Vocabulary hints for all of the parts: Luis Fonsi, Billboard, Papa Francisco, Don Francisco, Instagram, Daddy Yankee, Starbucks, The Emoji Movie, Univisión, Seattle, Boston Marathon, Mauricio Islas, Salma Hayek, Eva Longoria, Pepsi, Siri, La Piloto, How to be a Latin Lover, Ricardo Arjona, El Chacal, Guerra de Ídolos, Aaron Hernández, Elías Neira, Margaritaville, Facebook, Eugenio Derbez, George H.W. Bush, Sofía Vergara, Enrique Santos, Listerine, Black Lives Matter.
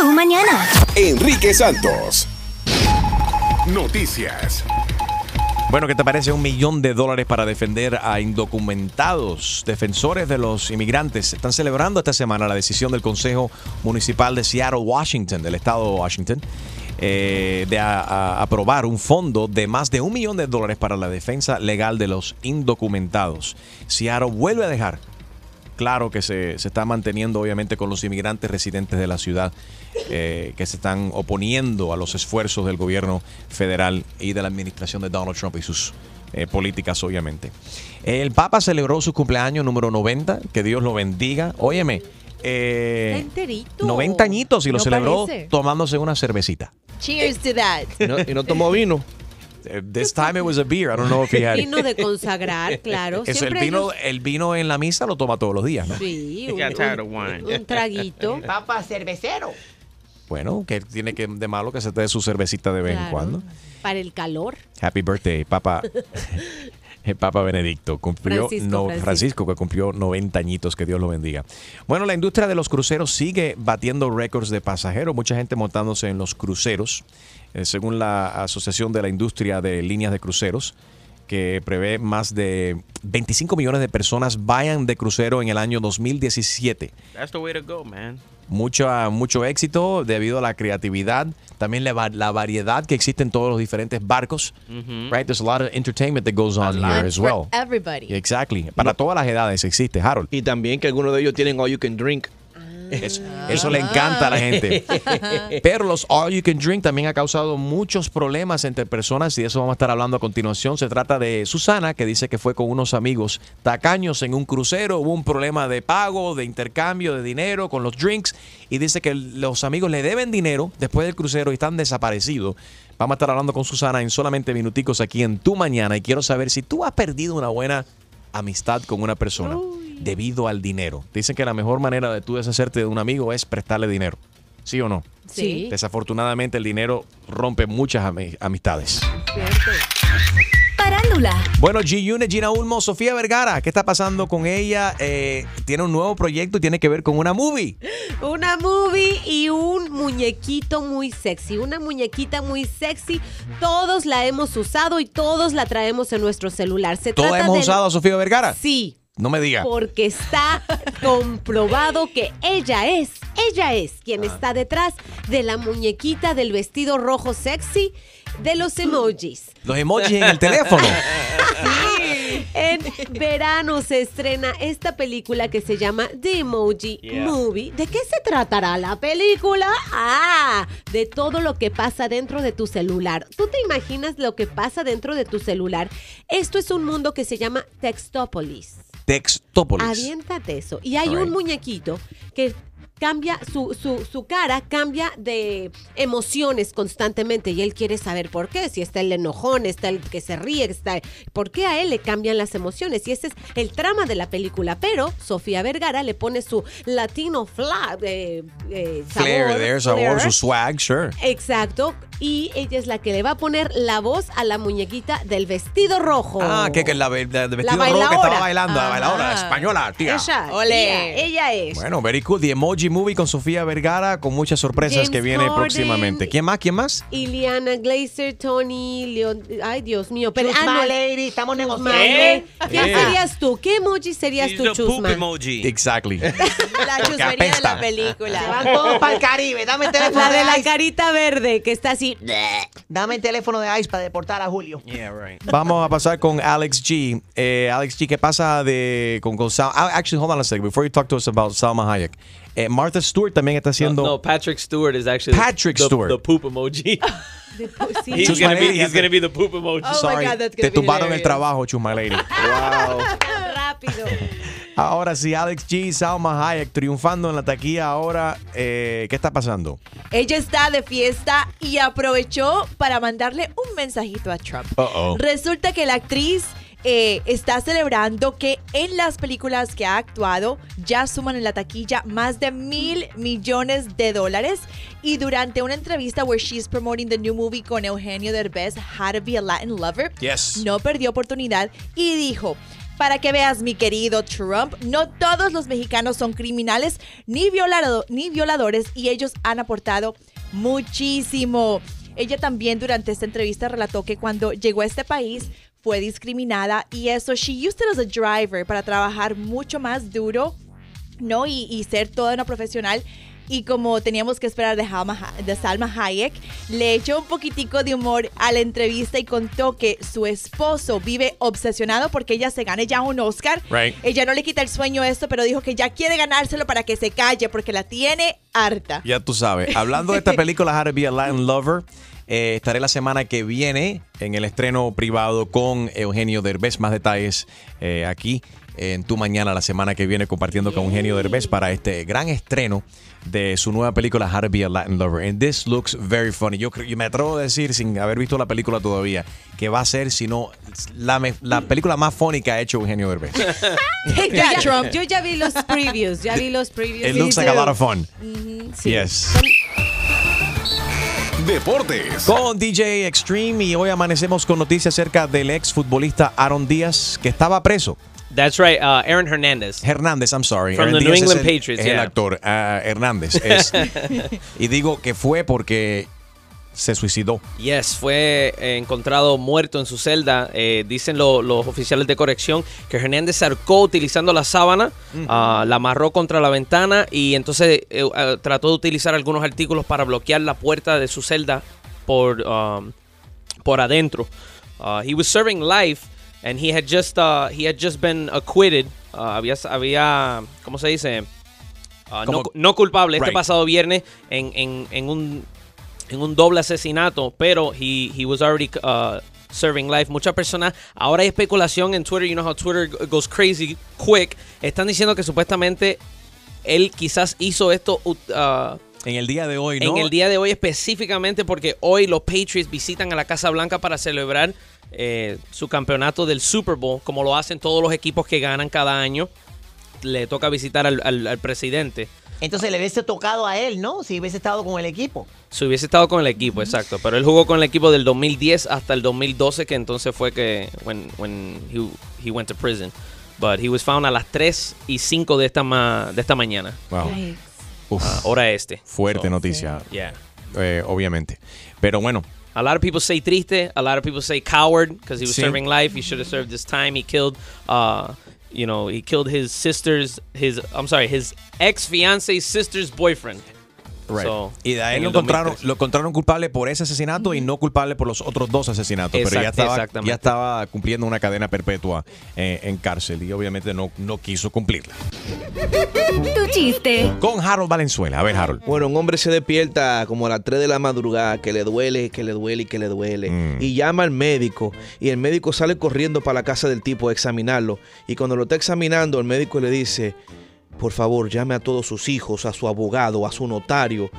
tú mañana. Enrique Santos. Noticias. Bueno, ¿qué te parece $1 millón para defender a indocumentados? Defensores de los inmigrantes están celebrando esta semana la decisión del Consejo Municipal de Seattle, Washington, del estado de Washington, de aprobar un fondo de más de $1 millón para la defensa legal de los indocumentados. Seattle vuelve a dejar claro que se está manteniendo obviamente con los inmigrantes residentes de la ciudad que se están oponiendo a los esfuerzos del gobierno federal y de la administración de Donald Trump y sus políticas, obviamente. El Papa celebró su cumpleaños número 90, que Dios lo bendiga. Óyeme, 90 añitos y lo celebró tomándose una cervecita. Cheers to that. Y no tomó vino. This time it was a beer. I don't know if he had. El vino de consagrar, claro. Eso, el vino en la misa lo toma todos los días, ¿no? Sí, un traguito. Papa cervecero. Bueno, que tiene que de malo que se te dé su cervecita de vez en cuando. Para el calor. Happy birthday, Papa. El Papa Benedicto cumplió Francisco, que cumplió 90 añitos, que Dios lo bendiga. Bueno, la industria de los cruceros sigue batiendo récords de pasajeros, mucha gente montándose en los cruceros, según la Asociación de la Industria de Líneas de Cruceros, que prevé más de 25 millones de personas vayan de crucero en el año 2017. That's the way to go, man. Mucho éxito debido a la creatividad, también la variedad que existe en todos los diferentes barcos. Mm-hmm. Right, there's a lot of entertainment that goes on here as well. Everybody. Exactly. Para todas las edades existe, Harold. Y también que algunos de ellos tienen all you can drink. Eso le encanta a la gente. Pero los all you can drink también ha causado muchos problemas entre personas y de eso vamos a estar hablando a continuación. Se trata de Susana, que dice que fue con unos amigos tacaños en un crucero. Hubo un problema de pago, de intercambio de dinero con los drinks y dice que los amigos le deben dinero después del crucero y están desaparecidos. Vamos a estar hablando con Susana en solamente minuticos aquí en Tu Mañana y quiero saber si tú has perdido una buena amistad con una persona debido al dinero. Dicen que la mejor manera de tú deshacerte de un amigo es prestarle dinero. ¿Sí o no? Sí. Desafortunadamente el dinero rompe muchas amistades. Cierto. Parándula. Bueno, G-Unit, Gina Ulmo, Sofía Vergara, ¿qué está pasando con ella? Tiene un nuevo proyecto y tiene que ver con una movie. Una movie y un muñequito muy sexy. Una muñequita muy sexy. Todos la hemos usado y todos la traemos en nuestro celular. ¿Todos hemos usado a Sofía Vergara? Sí. No me diga. Porque está comprobado que ella es quien está detrás de la muñequita del vestido rojo sexy de los emojis. Los emojis en el teléfono. Sí. En verano se estrena esta película que se llama The Emoji Movie. ¿De qué se tratará la película? De todo lo que pasa dentro de tu celular. ¿Tú te imaginas lo que pasa dentro de tu celular? Esto es un mundo que se llama Textópolis. Textópolis. Aviéntate eso. Y hay un muñequito que cambia, su cara cambia de emociones constantemente y él quiere saber por qué. Si está el enojón, está el que se ríe, ¿por qué a él le cambian las emociones? Y ese es el trama de la película. Pero Sofía Vergara le pone su latino flair, su swag, sure. Exacto. Y ella es la que le va a poner la voz a la muñequita del vestido rojo. Que la del vestido rojo que estaba bailando, la bailadora española, tía. Ella es. Bueno, very cool. The Emoji Movie con Sofía Vergara, con muchas sorpresas que viene próximamente. ¿Quién más? Ileana Glazer, Tony, Leon. Ay, Dios mío. Pero Chusma Lady, estamos negociando. ¿Qué serías tú? ¿Qué emoji serías tú, Chusma? El emoji. Exactly. La chusmería de la película. Se van todos para el Caribe. Dame el teléfono de la carita verde que está así. Dame el teléfono de Ice para deportar a Julio. Yeah, right. Vamos a pasar con Alex G. Alex G, ¿qué pasa con Salma? Actually, hold on a second. Before you talk to us about Salma Hayek. Martha Stewart también está haciendo. No, Patrick Stewart is actually the poop emoji. He's going to be the poop emoji. Oh, sorry, my God, that's gonna be tumbaron el trabajo, Chusma Lady. Wow. Rápido. Ahora sí, Alex G, Salma Hayek triunfando en la taquilla. Ahora, ¿qué está pasando? Ella está de fiesta y aprovechó para mandarle un mensajito a Trump. Resulta que la actriz está celebrando que en las películas que ha actuado ya suman en la taquilla más de $1,000,000,000 y durante una entrevista where she's promoting the new movie con Eugenio Derbez, How to be a Latin Lover, no perdió oportunidad y dijo Para que veas, mi querido Trump, no todos los mexicanos son criminales ni violadores y ellos han aportado muchísimo. Ella también durante esta entrevista relató que cuando llegó a este país fue discriminada y eso, she used it as a driver para trabajar mucho más duro, ¿no? Y ser toda una profesional. Y como teníamos que esperar de Salma Hayek, le echó un poquitico de humor a la entrevista y contó que su esposo vive obsesionado porque ella se gane ya un Oscar. Right. Ella no le quita el sueño esto, pero dijo que ya quiere ganárselo para que se calle porque la tiene harta. Ya tú sabes. Hablando de esta película, How to be a Latin Lover, estaré la semana que viene en el estreno privado con Eugenio Derbez. Más detalles aquí en Tu Mañana, la semana que viene, compartiendo con Eugenio Derbez para este gran estreno de su nueva película How to be a Latin Lover. And this looks very funny. Yo me atrevo a decir, sin haber visto la película todavía, que va a ser, si no, la película más funny que ha hecho Eugenio Derbez. Yo ya vi los previews. It looks like a lot of fun. Mm-hmm, sí. Yes. Deportes con DJ Extreme. Y hoy amanecemos con noticias acerca del ex futbolista Aaron Díaz, que estaba preso. That's right, Aaron Hernández. Hernández, I'm sorry. From the New England Patriots, yeah. El actor, Hernández. Y digo que fue porque se suicidó. Yes, fue encontrado muerto en su celda. Dicen los oficiales de corrección que Hernández se ahorcó utilizando la sábana, la amarró contra la ventana y entonces trató de utilizar algunos artículos para bloquear la puerta de su celda por adentro. He was serving life. And he had just been acquitted. ¿Cómo se dice? No culpable. Right. Este pasado viernes en un doble asesinato, pero he was already serving life. Muchas personas, ahora hay especulación en Twitter, you know how Twitter goes crazy quick. Están diciendo que supuestamente él quizás hizo esto en el día de hoy, ¿no? En el día de hoy específicamente porque hoy los Patriots visitan a la Casa Blanca para celebrar su campeonato del Super Bowl, como lo hacen todos los equipos que ganan cada año. Le toca visitar al presidente. Entonces le hubiese tocado a él, ¿no? Si hubiese estado con el equipo. Si hubiese estado con el equipo, exacto. Pero él jugó con el equipo del 2010 hasta el 2012, que entonces fue que when he went to prison. But he was found a las 3:05 de esta mañana. Wow. Uf, hora este. Fuerte noticia. Yeah. Obviamente. Pero bueno. A lot of people say triste. A lot of people say coward because he was serving life. He should have served his time. He killed, he killed his sister's, his ex-fiance's sister's boyfriend. Right. So, y de ahí lo encontraron culpable por ese asesinato y no culpable por los otros dos asesinatos. Pero ya estaba cumpliendo una cadena perpetua en cárcel y obviamente no quiso cumplirla. Tu chiste. Con Harold Valenzuela. A ver, Harold. Bueno, un hombre se despierta como a las 3 de la madrugada, que le duele. Y llama al médico. Y el médico sale corriendo para la casa del tipo a examinarlo. Y cuando lo está examinando, el médico le dice: por favor, llame a todos sus hijos, a su abogado, a su notario.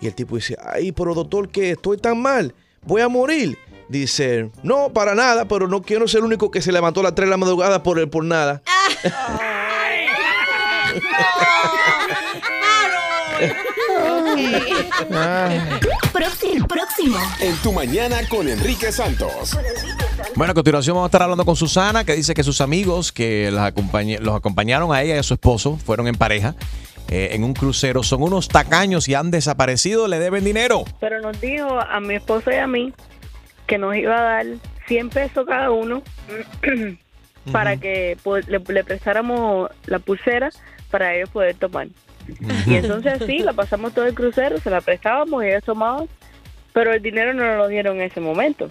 Y el tipo dice: ay, pero doctor, que estoy tan mal, voy a morir. Dice: no, para nada, pero no quiero ser el único que se levantó a las 3 de la madrugada por nada. ¡Ay! Próximo. En Tu Mañana con Enrique Santos. Bueno, a continuación vamos a estar hablando con Susana, que dice que sus amigos que los acompañaron a ella y a su esposo, fueron en pareja, en un crucero, son unos tacaños y han desaparecido, le deben dinero. Pero nos dijo a mi esposo y a mí que nos iba a dar 100 pesos cada uno para que le prestáramos la pulsera para ellos poder tomar. Y entonces sí, la pasamos todo el crucero, se la prestábamos y ellos tomaban, pero el dinero no nos lo dieron en ese momento.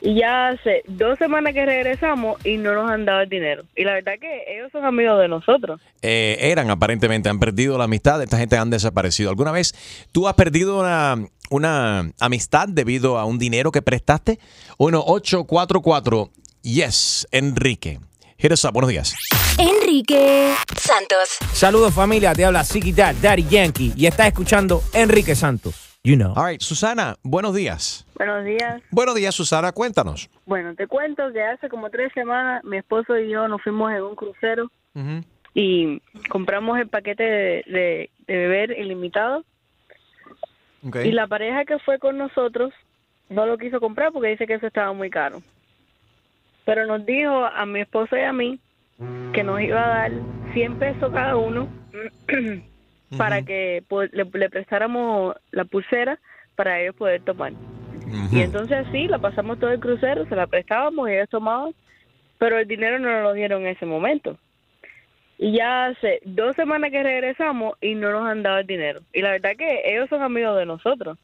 Y ya hace 2 semanas que regresamos y no nos han dado el dinero. Y la verdad que ellos son amigos de nosotros. Eran aparentemente, han perdido la amistad, esta gente han desaparecido. ¿Alguna vez tú has perdido una amistad debido a un dinero que prestaste? 1-844-YES-ENRIQUE. Hit us up. Buenos días. Enrique Santos. Saludos familia, te habla Siquita, Daddy Yankee, y estás escuchando Enrique Santos. You know. All right, Susana, buenos días. Buenos días. Buenos días, Susana, cuéntanos. Bueno, te cuento que hace como 3 semanas mi esposo y yo nos fuimos en un crucero y compramos el paquete de beber ilimitado. Okay. Y la pareja que fue con nosotros no lo quiso comprar porque dice que eso estaba muy caro. pero nos dijo a mi esposo y a mí que nos iba a dar 100 pesos cada uno para que le prestáramos la pulsera para ellos poder tomar. Y entonces así la pasamos todo el crucero, se la prestábamos y ellos tomaban, pero el dinero no nos lo dieron en ese momento. Y ya hace 2 semanas que regresamos y no nos han dado el dinero. Y la verdad que ellos son amigos de nosotros.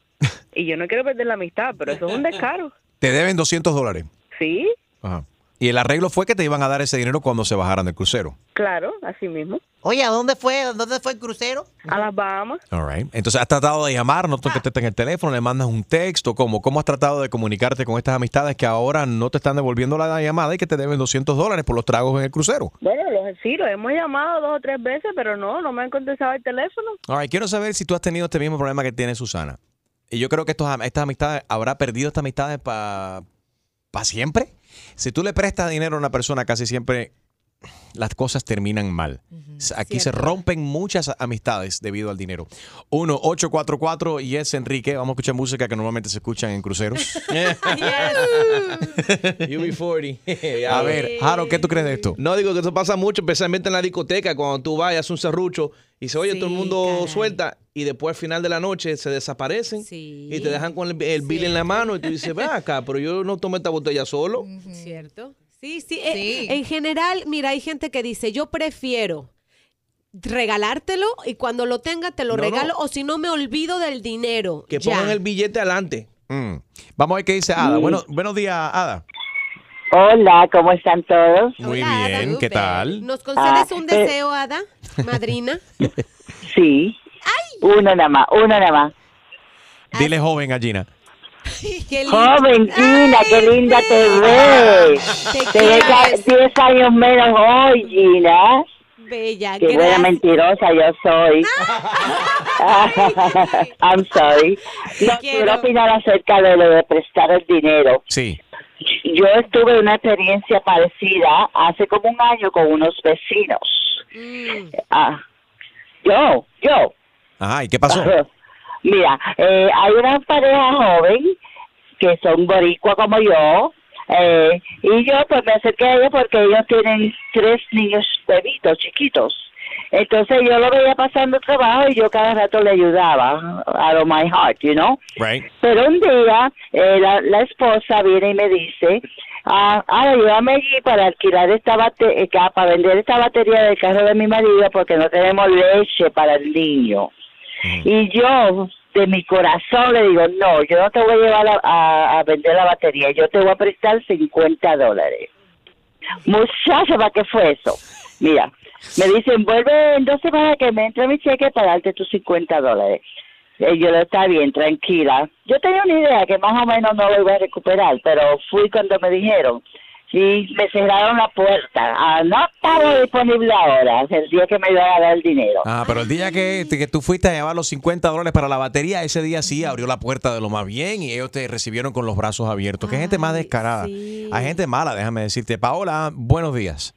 Y yo no quiero perder la amistad, pero eso es un descaro. ¿Te deben $200? Sí. Ajá. Y el arreglo fue que te iban a dar ese dinero cuando se bajaran del crucero. Claro, así mismo. Oye, ¿a dónde fue? ¿Dónde fue el crucero? A las Bahamas. All right. Entonces, ¿has tratado de llamar? No que te estén en el teléfono, le mandas un texto. ¿Cómo has tratado de comunicarte con estas amistades que ahora no te están devolviendo la llamada y que te deben $200 por los tragos en el crucero? Bueno, sí, lo hemos llamado 2 o 3 veces, pero no me han contestado el teléfono. All right. Quiero saber si tú has tenido este mismo problema que tiene Susana. Y yo creo que estas amistades, habrá perdido estas amistades para siempre. Si tú le prestas dinero a una persona, casi siempre las cosas terminan mal. Aquí se rompen muchas amistades debido al dinero. 1-844 y es Enrique. Vamos a escuchar música que normalmente se escuchan en cruceros. UB40. A ver, Jaro, ¿qué tú crees de esto? No, digo que eso pasa mucho, especialmente en la discoteca, cuando tú vayas a un serrucho y se oye, todo el mundo suelta, y después al final de la noche se desaparecen y te dejan con el bill en la mano y tú dices, ve acá, pero yo no tomé esta botella solo. Cierto. Sí. En general, mira, hay gente que dice, yo prefiero regalártelo y cuando lo tenga te lo regalo, o si no me olvido del dinero. Que pongan el billete adelante. Vamos a ver qué dice Ada. Buenos días, Ada. Hola, ¿cómo están todos? Muy bien, Ada, ¿qué tal? ¿Nos concedes un deseo, Ada, madrina? Sí. ¡Ay! Uno nada más. Ay. Dile joven, Gallina. Qué linda. Joven, Gina, qué linda te ves. Te ves 10 años menos hoy, Gina. Bella, qué buena mentirosa yo soy. I'm sorry. No quiero opinar acerca de lo de prestar el dinero. Sí. Yo estuve una experiencia parecida hace como un año con unos vecinos. Yo. Ajá, ¿y qué pasó? Mira, hay una pareja joven que son boricua como yo, y yo pues me acerqué a ellos porque ellos tienen 3 niños bebitos chiquitos. Entonces yo lo veía pasando trabajo y yo cada rato le ayudaba, out of my heart, you know. Right. Pero un día la esposa viene y me dice, ayúdame allí para alquilar para vender esta batería del carro de mi marido porque no tenemos leche para el niño. Y yo, de mi corazón, le digo, no, yo no te voy a llevar a vender la batería, yo te voy a prestar $50. Muchacha, ¿para qué fue eso? Mira, me dicen, vuelve en 2 semanas que me entre mi cheque para darte tus $50. Y yo, está bien, tranquila. Yo tenía una idea que más o menos no lo iba a recuperar, pero fui cuando me dijeron. Y me cerraron la puerta. No estaba disponible ahora, el día que me iba a dar el dinero. Pero el día que tú fuiste a llevar los $50 para la batería, ese día sí abrió la puerta de lo más bien y ellos te recibieron con los brazos abiertos. Qué gente más descarada. Sí. Hay gente mala, déjame decirte. Paola, buenos días.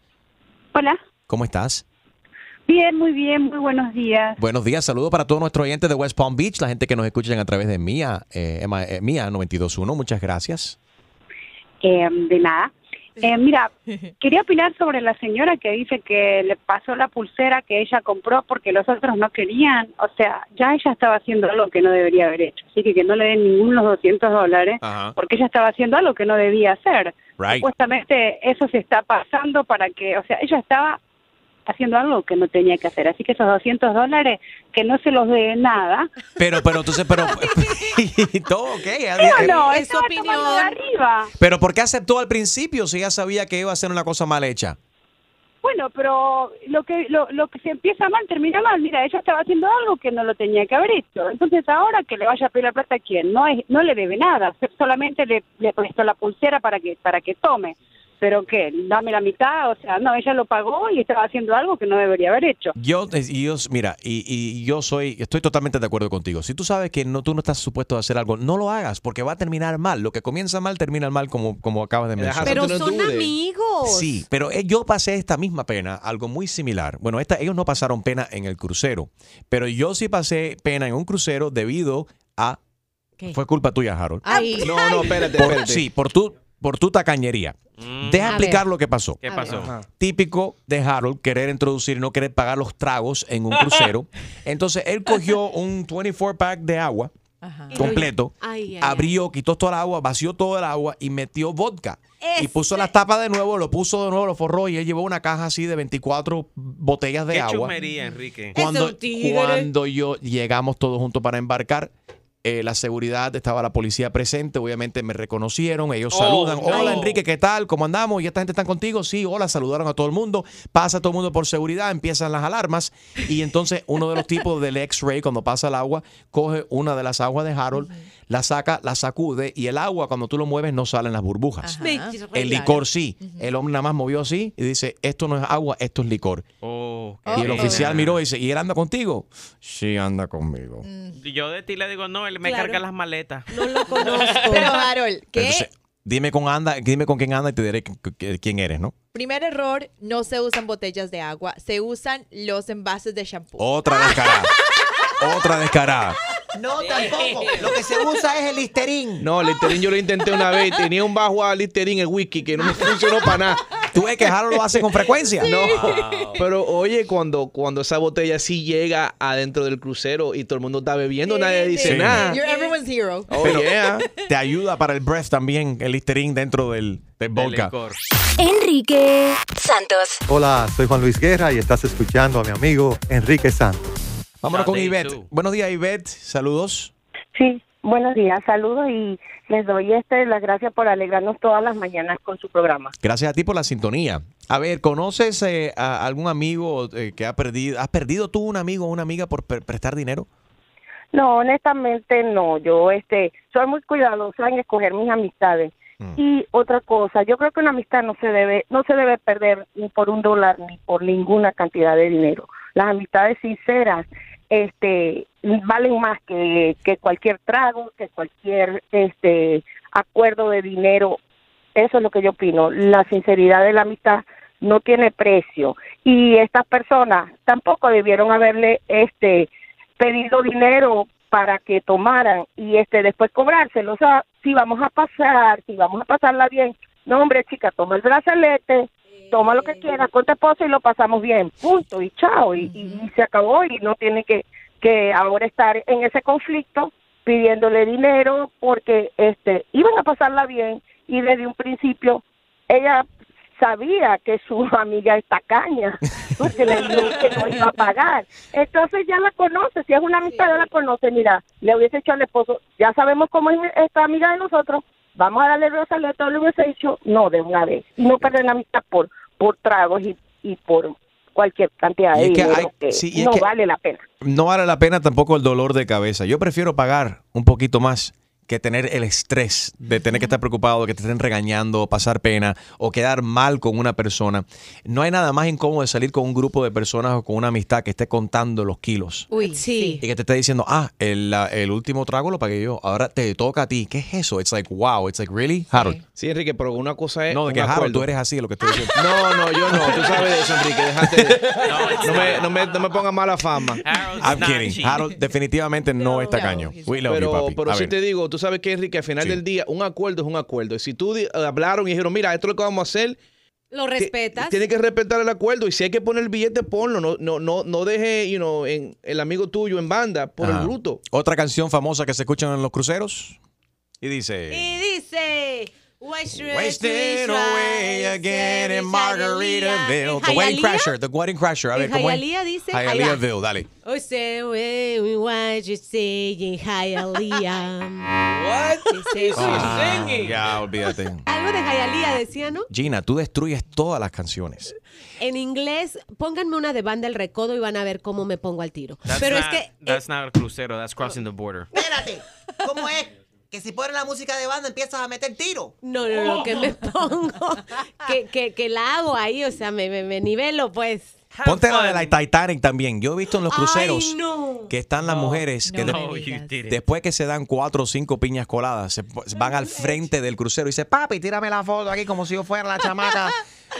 Hola. ¿Cómo estás? Bien, muy bien, muy buenos días. Buenos días, saludos para todos nuestros oyentes de West Palm Beach, la gente que nos escuchan a través de Mía, Mía 92.1, muchas gracias. De nada. Mira, quería opinar sobre la señora que dice que le pasó la pulsera que ella compró porque los otros no querían. O sea, ya ella estaba haciendo algo que no debería haber hecho. Así que no le den ninguno los $200 porque ella estaba haciendo algo que no debía hacer. Right. Supuestamente eso se está pasando para que, o sea, ella estaba haciendo algo que no tenía que hacer. Así que esos $200 que no se los dé nada. Pero entonces, todo ok. Pero no, es su opinión. Arriba. Pero ¿por qué aceptó al principio si ya sabía que iba a ser una cosa mal hecha? Bueno, pero lo que se empieza mal termina mal. Mira, ella estaba haciendo algo que no lo tenía que haber hecho. Entonces ahora que le vaya a pedir la plata a quien no le debe nada. Solamente le prestó la pulsera para que tome. ¿Pero qué? Dame la mitad, o sea, no, ella lo pagó y estaba haciendo algo que no debería haber hecho. Yo estoy totalmente de acuerdo contigo. Si tú sabes que tú no estás supuesto a hacer algo, no lo hagas, porque va a terminar mal. Lo que comienza mal, termina mal, como acabas de mencionar. Pero son amigos. Sí, pero yo pasé esta misma pena, algo muy similar. Bueno, ellos no pasaron pena en el crucero, pero yo sí pasé pena en un crucero debido a... ¿Qué? Fue culpa tuya, Harold. Ay. No, espérate. Sí, por tú... por tu tacañería. Deja explicar lo que pasó. ¿Qué pasó? Típico de Harold querer introducir, no querer pagar los tragos en un crucero. Entonces él cogió un 24-pack de agua completo, abrió, quitó toda el agua, vació toda el agua y metió vodka. Y puso las tapas de nuevo, lo puso de nuevo, lo forró y él llevó una caja así de 24 botellas de agua. ¡Qué chumería, Enrique! Cuando yo llegamos todos juntos para embarcar, la seguridad, estaba la policía presente, obviamente me reconocieron, ellos saludan, hola Enrique, ¿qué tal? ¿Cómo andamos? ¿Y esta gente está contigo? Sí, hola, saludaron a todo el mundo, pasa todo el mundo por seguridad, empiezan las alarmas y entonces uno de los tipos del X-Ray, cuando pasa el agua, coge una de las aguas de Harold, la saca, la sacude y el agua cuando tú lo mueves no salen las burbujas. El licor sí, el hombre nada más movió así y dice, esto no es agua, esto es licor. Y el oficial miró y dice, ¿y él anda contigo? Sí, anda conmigo. Yo de ti le digo, no, me carga las maletas. No lo conozco. Pero, Harold, ¿qué? Entonces, dime con quién anda y te diré quién eres, ¿no? Primer error, no se usan botellas de agua, se usan los envases de shampoo. Otra descarada. Otra descarada. No, tampoco. Lo que se usa es el Listerine. No, el Listerine yo lo intenté una vez. Tenía un bajo a Listerine, el whisky, que no me funcionó para nada. ¿Tú ves que Harold lo hace con frecuencia? Sí. No. Wow. Pero oye, cuando esa botella sí llega adentro del crucero y todo el mundo está bebiendo, nadie dice nada. You're everyone's hero. Oh, pero te ayuda para el breath también, el Listerine dentro del vodka. Enrique Santos. Hola, soy Juan Luis Guerra y estás escuchando a mi amigo Enrique Santos. Vámonos con Ivette. Buenos días, Ivette. Saludos. Sí, buenos días. Saludos y les doy las gracias por alegrarnos todas las mañanas con su programa. Gracias a ti por la sintonía. A ver, ¿conoces a algún amigo que ha perdido? ¿Has perdido tú un amigo o una amiga por prestar dinero? No, honestamente no. Yo soy muy cuidadosa en escoger mis amistades. Y otra cosa, yo creo que una amistad no se debe perder ni por un dólar ni por ninguna cantidad de dinero. Las amistades sinceras valen más que cualquier trago, que cualquier acuerdo de dinero. Eso es lo que yo opino. La sinceridad de la amistad no tiene precio. Y estas personas tampoco debieron haberle pedido dinero para que tomaran y después cobrárselo. O sea, si vamos a pasarla bien. No, hombre, chica, toma el brazalete, toma lo que quieras con tu esposo y lo pasamos bien, punto, y chao, y se acabó, y no tiene que ahora estar en ese conflicto pidiéndole dinero, porque iban a pasarla bien, y desde un principio ella sabía que su amiga es tacaña, porque le dijo que no iba a pagar, entonces ya la conoce, si es una amistad ya la conoce, mira, le hubiese dicho al esposo, ya sabemos cómo es esta amiga de nosotros, vamos a darle rosaleta, le hubiese dicho no de una vez, y no perder la amistad por tragos y por cualquier cantidad de dinero que no vale la pena. No vale la pena tampoco el dolor de cabeza. Yo prefiero pagar un poquito más que tener el estrés de tener que estar preocupado, de que te estén regañando, pasar pena o quedar mal con una persona. No hay nada más incómodo de salir con un grupo de personas o con una amistad que esté contando los kilos. Uy, sí. Y que te esté diciendo, el último trago lo pagué yo, ahora te toca a ti. ¿Qué es eso? It's like, wow, it's like, really, Harold. Sí, Enrique, pero una cosa es... No, de que Harold, tú eres así, lo que estoy diciendo. No, yo no. Tú sabes de eso, Enrique, déjate de... No me pongas mala fama. I'm kidding. Harold definitivamente no es tacaño. We love you, papi. Pero sí te digo... Tú sabes que, Enrique, al final del día, un acuerdo es un acuerdo. Y si tú hablaron y dijeron, mira, esto es lo que vamos a hacer. Lo respetas. Tienes que respetar el acuerdo. Y si hay que poner el billete, ponlo. No deje el amigo tuyo en banda por el bruto. Otra canción famosa que se escuchan en los cruceros. Y dice... Wasted away again in Margaritaville. The Wedding Crasher. A ver, ¿cómo es? Hialeah dice. Hialeahville, dale. Oh, say, what you saying, Hialeah. What? ¿Qué es singing? Ya, olvídate. Algo de Hialeah decía, ¿no? Gina, tú destruyes todas las canciones. En inglés, pónganme una de Banda El Recodo y van a ver cómo me pongo al tiro. That's not el crucero, that's crossing the border. Espérate, ¿cómo es? Que si pones la música de banda empiezas a meter tiro. No, que me pongo, que la hago ahí, o sea, me nivelo, pues. Ponte la de la Titanic también. Yo he visto en los cruceros que están las mujeres que después que se dan 4 o 5 piñas coladas, se van al frente del crucero y dicen, papi, tírame la foto aquí como si yo fuera la chamaca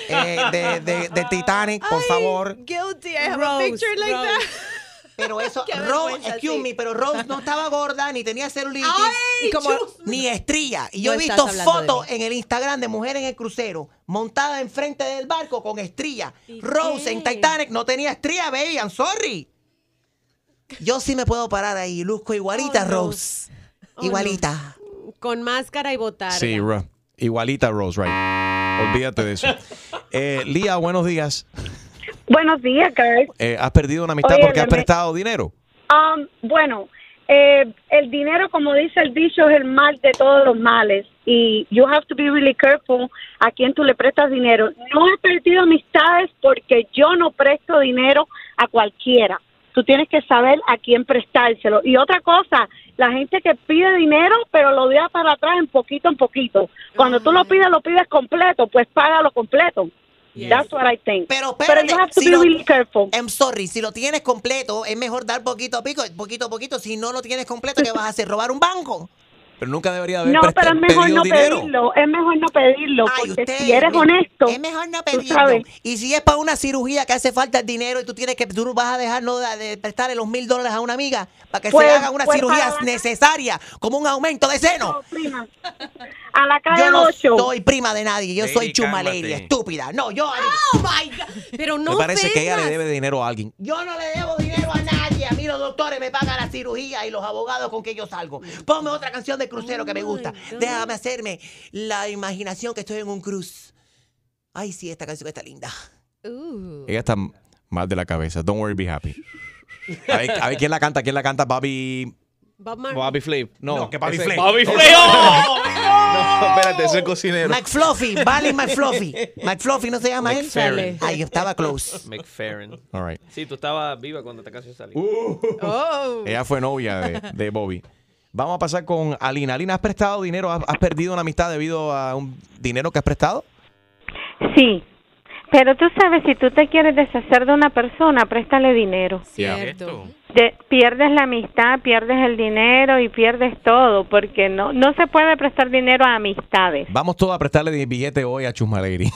de Titanic, por favor. Guilty, I have a picture like that. Pero eso, Rose, excuse me, pero Rose no estaba gorda, ni tenía celulitis, ay, ni estrías. Y yo he visto fotos en el Instagram de mujeres en el crucero, montada enfrente del barco con estrías. Rose en Titanic no tenía estrías, baby, I'm sorry. Yo sí me puedo parar ahí, luzco igualita, Rose. Igualita. Con máscara y botarga. Sí, igualita, Rose, right. Olvídate de eso. Lía, buenos días. Buenos días, Carl. ¿Has perdido una amistad porque has prestado dinero? Bueno, el dinero, como dice el dicho, es el mal de todos los males. Y you have to be really careful a quien tú le prestas dinero. No he perdido amistades porque yo no presto dinero a cualquiera. Tú tienes que saber a quién prestárselo. Y otra cosa, la gente que pide dinero, pero lo da para atrás en poquito en poquito. Cuando tú lo pides completo, pues págalo completo. Yes. That's what I think. Pero you have to be really careful. I'm sorry, si lo tienes completo, es mejor dar poquito a poquito. Si no lo tienes completo, ¿qué vas a hacer? ¿Robar un banco? Pero nunca debería haber pedido dinero. Es mejor no pedirlo, porque si eres honesto... Es mejor no pedirlo. Y si es para una cirugía que hace falta el dinero y tú tienes que tú vas a dejar de prestarle los $1,000 a una amiga para que se haga una cirugía necesaria, como un aumento de seno. No, prima. A la calle 8. Yo no soy prima de nadie, yo soy Chumaleri, estúpida. No, yo... Oh, my God. Pero no me parece que ella le debe dinero a alguien. Yo no le debo dinero a nadie. A mí los doctores me pagan la cirugía y los abogados con que yo salgo. Ponme otra canción de crucero que me gusta. Déjame hacerme la imaginación que estoy en un cruise. Ay, sí, esta canción está linda. Ella está mal de la cabeza. Don't worry, be happy. A ver quién la canta, Bobby... Bobby Flay. No, que Bobby Flay. ¡Bobby Flay! ¡Oh! No, espérate, soy cocinero. McFluffy, Bally McFluffy. McFluffy, ¿no se llama él? Ay, estaba close. McFerrin. All right. Sí, tú estabas viva cuando esta canción salió. Ella fue novia de Bobby. Vamos a pasar con Alina. Alina, ¿has prestado dinero? ¿Has perdido una amistad debido a un dinero que has prestado? Sí, pero tú sabes, si tú te quieres deshacer de una persona, préstale dinero. Cierto. Pierdes la amistad, pierdes el dinero y pierdes todo, porque no se puede prestar dinero a amistades. Vamos todos a prestarle billete hoy a Chusmaleri.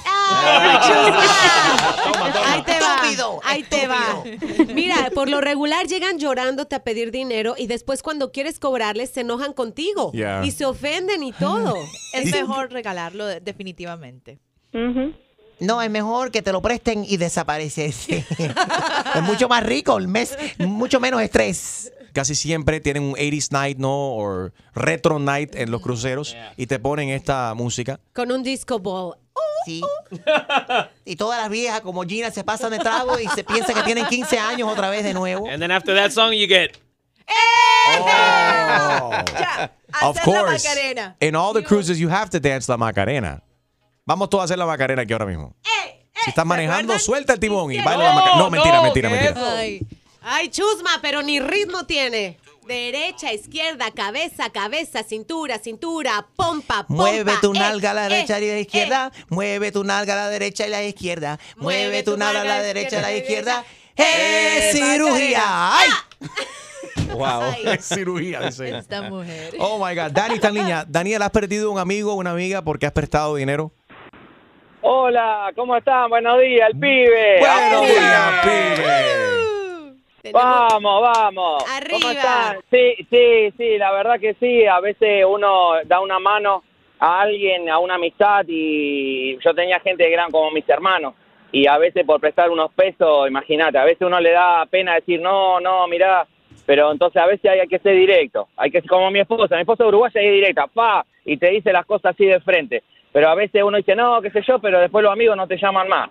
Ahí te va. Estúpido. Ahí te va. Mira, por lo regular llegan llorándote a pedir dinero y después cuando quieres cobrarles se enojan contigo y se ofenden y todo. Es mejor regalarlo definitivamente. No, es mejor que te lo presten y desapareces. Es mucho más rico, mucho menos estrés. Casi siempre tienen un 80s night, ¿no? O retro night en los cruceros y te ponen esta música. Con un disco ball. Sí. Y todas las viejas como Gina se pasan de trago y se piensan que tienen 15 años otra vez de nuevo. And then after that song you get... Yeah. Of course. In all the cruises you have to dance la Macarena. Vamos todos a hacer la Macarena aquí ahora mismo. Si estás manejando, suelta el tibón y baila la Macarena. No, mentira. Ay, Chusma, pero ni ritmo tiene. Derecha, izquierda, cabeza, cintura, pompa. Mueve tu nalga a la derecha y a la izquierda. Mueve tu nalga a la derecha y a la izquierda. Mueve tu nalga a la derecha y a la izquierda. ¡Eh, cirugía! ¡Ay! Wow, es cirugía. Esta mujer. Oh, my God. Dani, tan niña. Daniel, ¿has perdido un amigo o una amiga porque has prestado dinero? Hola, ¿cómo están? Buenos días, el pibe. Buenos días, pibe. Vamos. Arriba. ¿Cómo están? Sí, la verdad que sí. A veces uno da una mano a alguien, a una amistad, y yo tenía gente gran como mis hermanos. Y a veces por prestar unos pesos, imagínate, a veces uno le da pena decir, no, mirá. Pero entonces a veces hay que ser directo. Hay que ser como mi esposa uruguaya es directa, y te dice las cosas así de frente. Pero a veces uno dice, no, qué sé yo, pero después los amigos no te llaman más.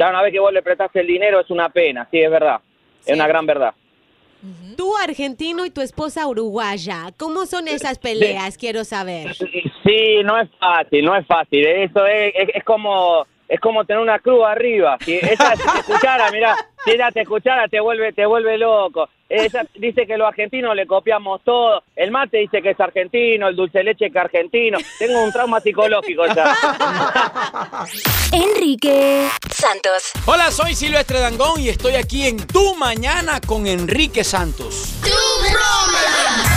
Ya una vez que vos le prestaste el dinero es una pena, sí, es verdad. Sí. Es una gran verdad. Tú argentino y tu esposa uruguaya, ¿cómo son esas peleas? Quiero saber. Sí, no es fácil. Eso es como... Es como tener una cruz arriba. Si ella te escuchara, mirá, si ella te escuchara, te vuelve loco. Ella dice que los argentinos le copiamos todo. El mate dice que es argentino, el dulce de leche que es argentino. Tengo un trauma psicológico ya. Enrique Santos. Hola, soy Silvestre Dangón y estoy aquí en Tu Mañana con Enrique Santos. ¡Tu broma!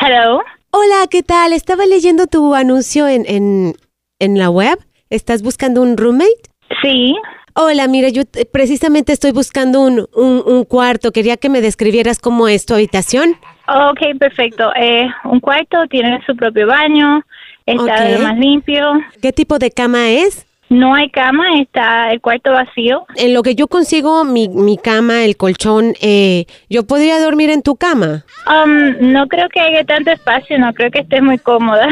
Hello. Hola, ¿qué tal? Estaba leyendo tu anuncio en la web. ¿Estás buscando un roommate? Sí. Hola, mira, yo precisamente estoy buscando un cuarto. Quería que me describieras cómo es tu habitación. Ok, perfecto. Un cuarto, tiene su propio baño, está okay. Más limpio. ¿Qué tipo de cama es? No hay cama, está el cuarto vacío. En lo que yo consigo mi cama, el colchón, ¿yo podría dormir en tu cama? No creo que haya tanto espacio, no creo que estés muy cómoda.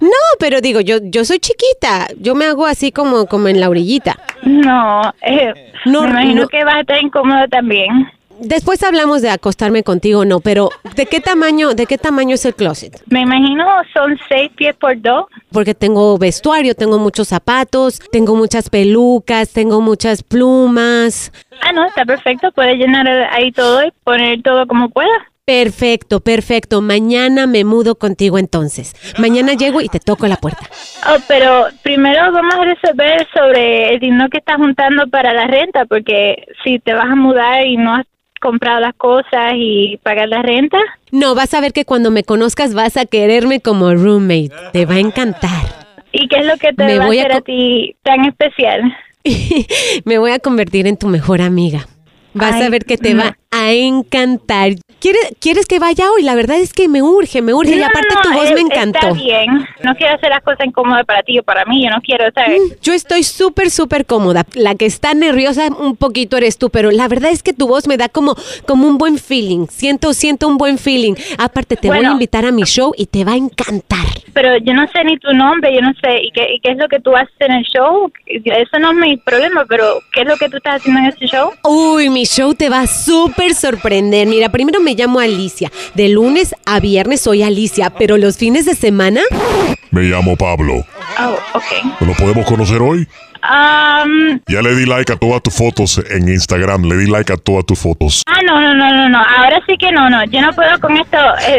No, pero digo, yo soy chiquita, yo me hago así como en la orillita. No, me imagino que vas a estar incómoda también. Después hablamos de acostarme contigo o no, pero ¿de qué tamaño es el closet? Me imagino son 6 pies por 2. Porque tengo vestuario, tengo muchos zapatos, tengo muchas pelucas, tengo muchas plumas. Ah, no, está perfecto. Puedes llenar ahí todo y poner todo como puedas. Perfecto, perfecto. Mañana me mudo contigo entonces. Mañana llego y te toco la puerta. Oh, pero primero vamos a resolver sobre el dinero que estás juntando para la renta, porque si te vas a mudar y no has comprado las cosas y pagar la renta. No, vas a ver que cuando me conozcas vas a quererme como roommate. Te va a encantar. ¿Y qué es lo que te va a hacer a ti tan especial? Me voy a convertir en tu mejor amiga. Vas a ver que te va a encantar. ¿Quieres que vaya hoy? La verdad es que me urge. No, y aparte tu voz me encantó. Está bien. No quiero hacer las cosas incómodas para ti o para mí. Yo no quiero, ¿sabes? Yo estoy súper, súper cómoda. La que está nerviosa un poquito eres tú, pero la verdad es que tu voz me da como un buen feeling. Siento un buen feeling. Aparte, voy a invitar a mi show y te va a encantar. Pero yo no sé ni tu nombre, yo no sé. ¿Y qué es lo que tú haces en el show? Eso no es mi problema, pero ¿qué es lo que tú estás haciendo en este show? Uy, mi show te va a súper sorprender. Mira, primero me llamo Alicia. De lunes a viernes soy Alicia, pero los fines de semana... Me llamo Pablo. Oh, ok. ¿Lo podemos conocer hoy? Ya le di like a todas tus fotos en Instagram. Le di like a todas tus fotos. Ah, no. Ahora sí que no. Yo no puedo con esto.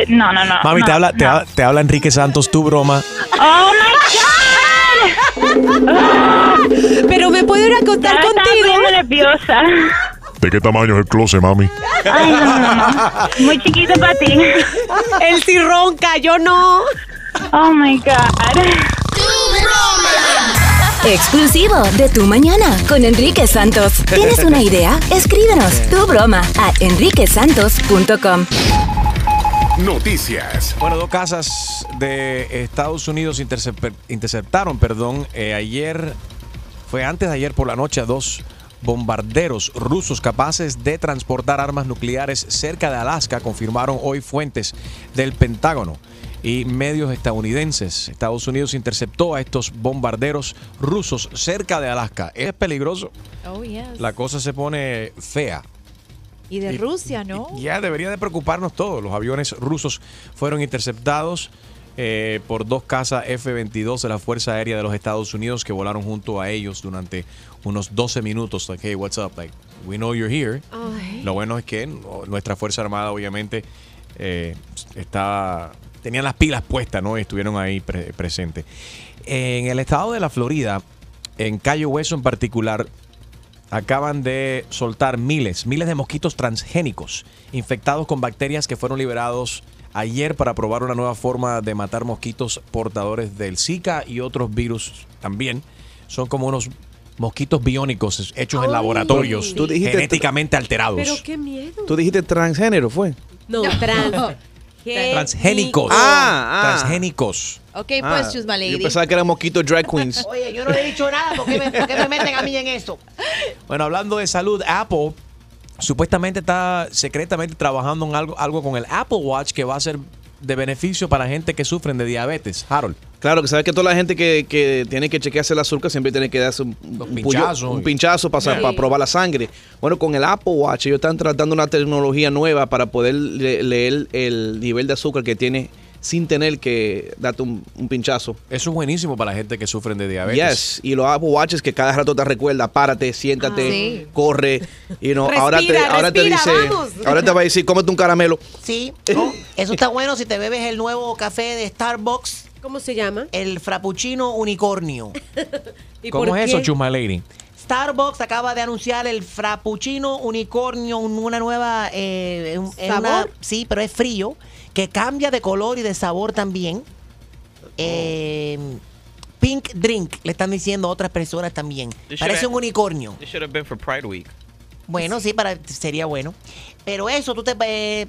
No. Mami, no, te habla Enrique Santos, tu broma. ¡Oh, my God! Pero me puedo ir a contar ya contigo. Estaba muy nerviosa. ¿De qué tamaño es el closet, mami? Ay, no. Muy chiquito para ti. Él sí ronca, yo no. Oh, my God. Exclusivo de Tu Mañana con Enrique Santos. ¿Tienes una idea? Escríbenos tu broma a enriquesantos.com. Noticias. Bueno, 2 casas de Estados Unidos interceptaron, ayer, fue antes de ayer por la noche, a 2 bombarderos rusos capaces de transportar armas nucleares cerca de Alaska, confirmaron hoy fuentes del Pentágono y medios estadounidenses. Estados Unidos interceptó a estos bombarderos rusos cerca de Alaska. Es peligroso. Oh, yes. La cosa se pone fea. Y de Rusia, ¿no? Ya debería de preocuparnos todos. Los aviones rusos fueron interceptados por 2 cazas F-22 de la Fuerza Aérea de los Estados Unidos que volaron junto a ellos durante unos 12 minutos. Like, hey, what's up? Like, we know you're here. Oh, hey. Lo bueno es que nuestra Fuerza Armada, obviamente, tenían las pilas puestas, ¿no? Y estuvieron ahí presentes. En el estado de la Florida, en Cayo Hueso en particular, acaban de soltar miles de mosquitos transgénicos infectados con bacterias que fueron liberados ayer para probar una nueva forma de matar mosquitos portadores del Zika y otros virus también. Son como unos mosquitos biónicos hechos en laboratorios genéticamente alterados. Pero qué miedo. Tú dijiste transgénero, ¿fue? No, transgénicos. Transgénicos. Ok, pues, Chusma Lady. Yo pensaba que eran mosquitos drag queens. Oye, yo no le he dicho nada. ¿Por qué me meten a mí en eso? Bueno, hablando de salud, Apple supuestamente está secretamente trabajando en algo con el Apple Watch que va a ser de beneficio para gente que sufren de diabetes, Harold. Claro, que sabes que toda la gente que tiene que chequearse el azúcar siempre tiene que darse un pinchazo para probar la sangre. Bueno, con el Apple Watch ellos están tratando una tecnología nueva para poder leer el nivel de azúcar que tiene sin tener que darte un pinchazo. Eso es buenísimo para la gente que sufren de diabetes. Yes, y los Apple Watches que cada rato te recuerda, párate, siéntate, corre. Y respira, ahora te va a decir, cómete un caramelo. Sí, eso está bueno si te bebes el nuevo café de Starbucks. ¿Cómo se llama? El Frappuccino Unicornio. ¿Cómo es eso, Chusma Lady? Starbucks acaba de anunciar el Frappuccino Unicornio, una nueva... ¿sabor? Sí, pero es frío, que cambia de color y de sabor también. Pink Drink, le están diciendo a otras personas también. Parece un unicornio. This should have been for Pride Week. Bueno, sí, sería bueno. Pero eso, tú te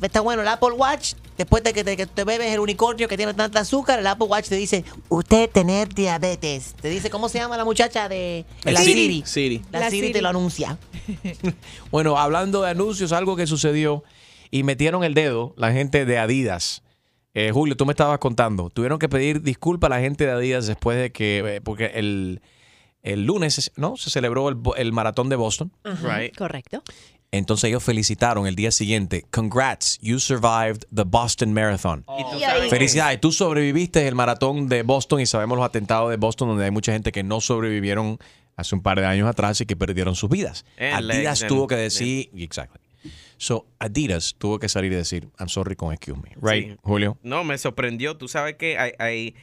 está bueno. El Apple Watch, después de que te bebes el unicornio que tiene tanta azúcar, el Apple Watch te dice, usted tener diabetes. Te dice, ¿cómo se llama la muchacha de la Siri? Siri. La Siri te lo anuncia. Bueno, hablando de anuncios, algo que sucedió y metieron el dedo la gente de Adidas. Julio, tú me estabas contando. Tuvieron que pedir disculpas a la gente de Adidas después de que... porque el lunes, ¿no? Se celebró el maratón de Boston. Ajá, right. Correcto. Entonces ellos felicitaron el día siguiente. Congrats, you survived the Boston Marathon. Oh. Felicidades, tú sobreviviste el maratón de Boston y sabemos los atentados de Boston donde hay mucha gente que no sobrevivieron hace un par de años atrás y que perdieron sus vidas. And Adidas tuvo que decir... Yeah. Exacto. So, Adidas tuvo que salir y decir, I'm sorry con excuse me. Right, sí. Julio. No, me sorprendió. Tú sabes que I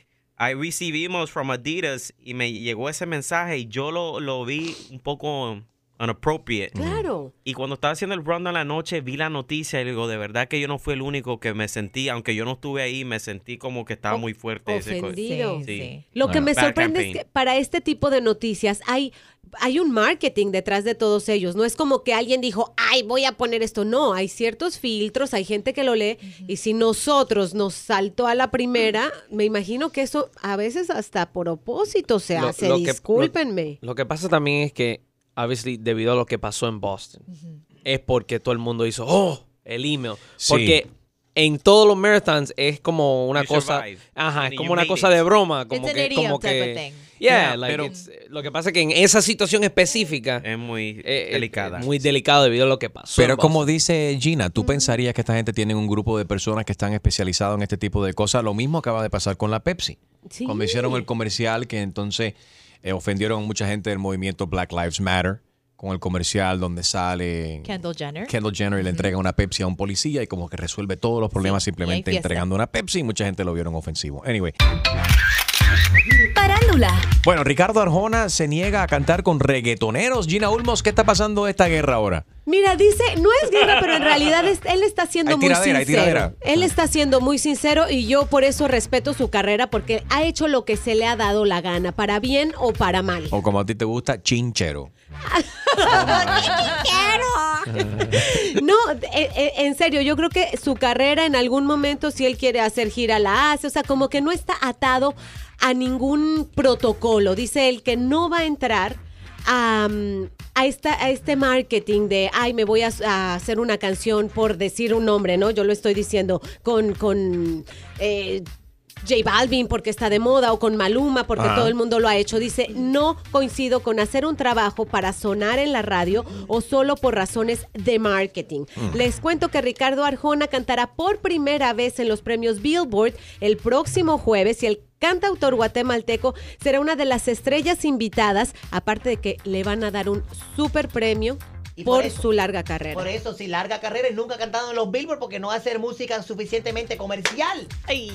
recibimos from Adidas y me llegó ese mensaje y yo lo vi un poco inappropriate. Claro. Y cuando estaba haciendo el round en la noche, vi la noticia y digo, de verdad que yo no fui el único que me sentí, aunque yo no estuve ahí, me sentí como que estaba muy fuerte. Ofendido. Sí. Lo que me sorprende es que para este tipo de noticias hay un marketing detrás de todos ellos. No es como que alguien dijo, ay, voy a poner esto. No, hay ciertos filtros, hay gente que lo lee. Y si nosotros nos saltó a la primera, me imagino que eso a veces hasta a propósito se hace. Discúlpenme. Lo que pasa también es que obviamente, debido a lo que pasó en Boston, es porque todo el mundo hizo, ¡oh!, el email. Sí. Porque en todos los marathons es como una cosa, es como una cosa de broma. Como que yeah, like pero lo que pasa es que en esa situación específica es muy delicada. Muy delicado debido a lo que pasó. Pero como dice Gina, tú pensarías que esta gente tiene un grupo de personas que están especializados en este tipo de cosas. Lo mismo acaba de pasar con la Pepsi. Sí. Cuando hicieron el comercial que entonces... ofendieron a mucha gente del movimiento Black Lives Matter con el comercial donde sale Kendall Jenner y le entrega una Pepsi a un policía y como que resuelve todos los problemas simplemente entregando una Pepsi y mucha gente lo vieron ofensivo. Anyway. Parándula. Bueno, Ricardo Arjona se niega a cantar con reggaetoneros. Gina Ulmos, ¿qué está pasando esta guerra ahora? Mira, dice, no es guerra, pero en realidad él está siendo muy sincero. Él está siendo muy sincero y yo por eso respeto su carrera porque ha hecho lo que se le ha dado la gana, para bien o para mal. O como a ti te gusta, chinchero. No, en serio, yo creo que su carrera en algún momento, si él quiere hacer gira, la hace. O sea, como que no está atado a ningún protocolo. Dice él que no va a entrar a este marketing de, ay, me voy a hacer una canción por decir un nombre, ¿no? Yo lo estoy diciendo con J Balvin porque está de moda o con Maluma porque todo el mundo lo ha hecho. Dice, no coincido con hacer un trabajo para sonar en la radio o solo por razones de marketing. Les cuento que Ricardo Arjona cantará por primera vez en los premios Billboard el próximo jueves y el cantautor guatemalteco será una de las estrellas invitadas, aparte de que le van a dar un super premio por su larga carrera. Por eso, si larga carrera y nunca ha cantado en los Billboard porque no va a hacer música suficientemente comercial. Ay.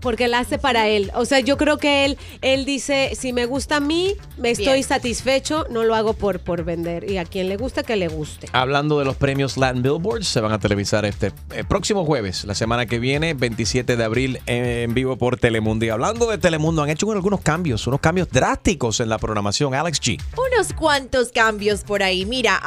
Porque la hace para él. O sea, yo creo que él dice, si me gusta a mí, estoy satisfecho, no lo hago por vender. Y a quien le gusta, que le guste. Hablando de los premios Latin Billboard, se van a televisar este próximo jueves, la semana que viene, 27 de abril, en vivo por Telemundo. Y hablando de Telemundo, han hecho algunos cambios, unos cambios drásticos en la programación. Alex G. Unos cuantos cambios por ahí. Mira,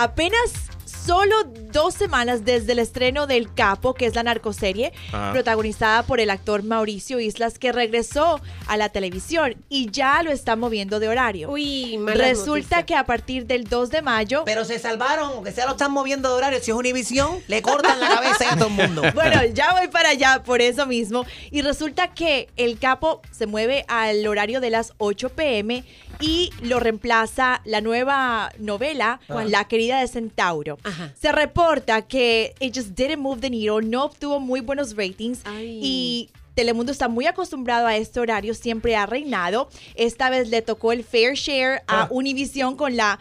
solo 2 semanas desde el estreno de El Capo, que es la narcoserie protagonizada por el actor Mauricio Islas, que regresó a la televisión y ya lo está moviendo de horario. Uy, mala Resulta noticia. Que a partir del 2 de mayo... Pero se salvaron, aunque sea lo están moviendo de horario. Si es Univisión, le cortan la cabeza a todo el mundo. Bueno, ya voy para allá por eso mismo. Y resulta que El Capo se mueve al horario de las 8 p.m. y lo reemplaza la nueva novela, La Querida de Centauro. Ajá. Se reporta que it just didn't move the needle, no obtuvo muy buenos ratings. Ay. Y Telemundo está muy acostumbrado a este horario, siempre ha reinado. Esta vez le tocó el fair share a Univisión con la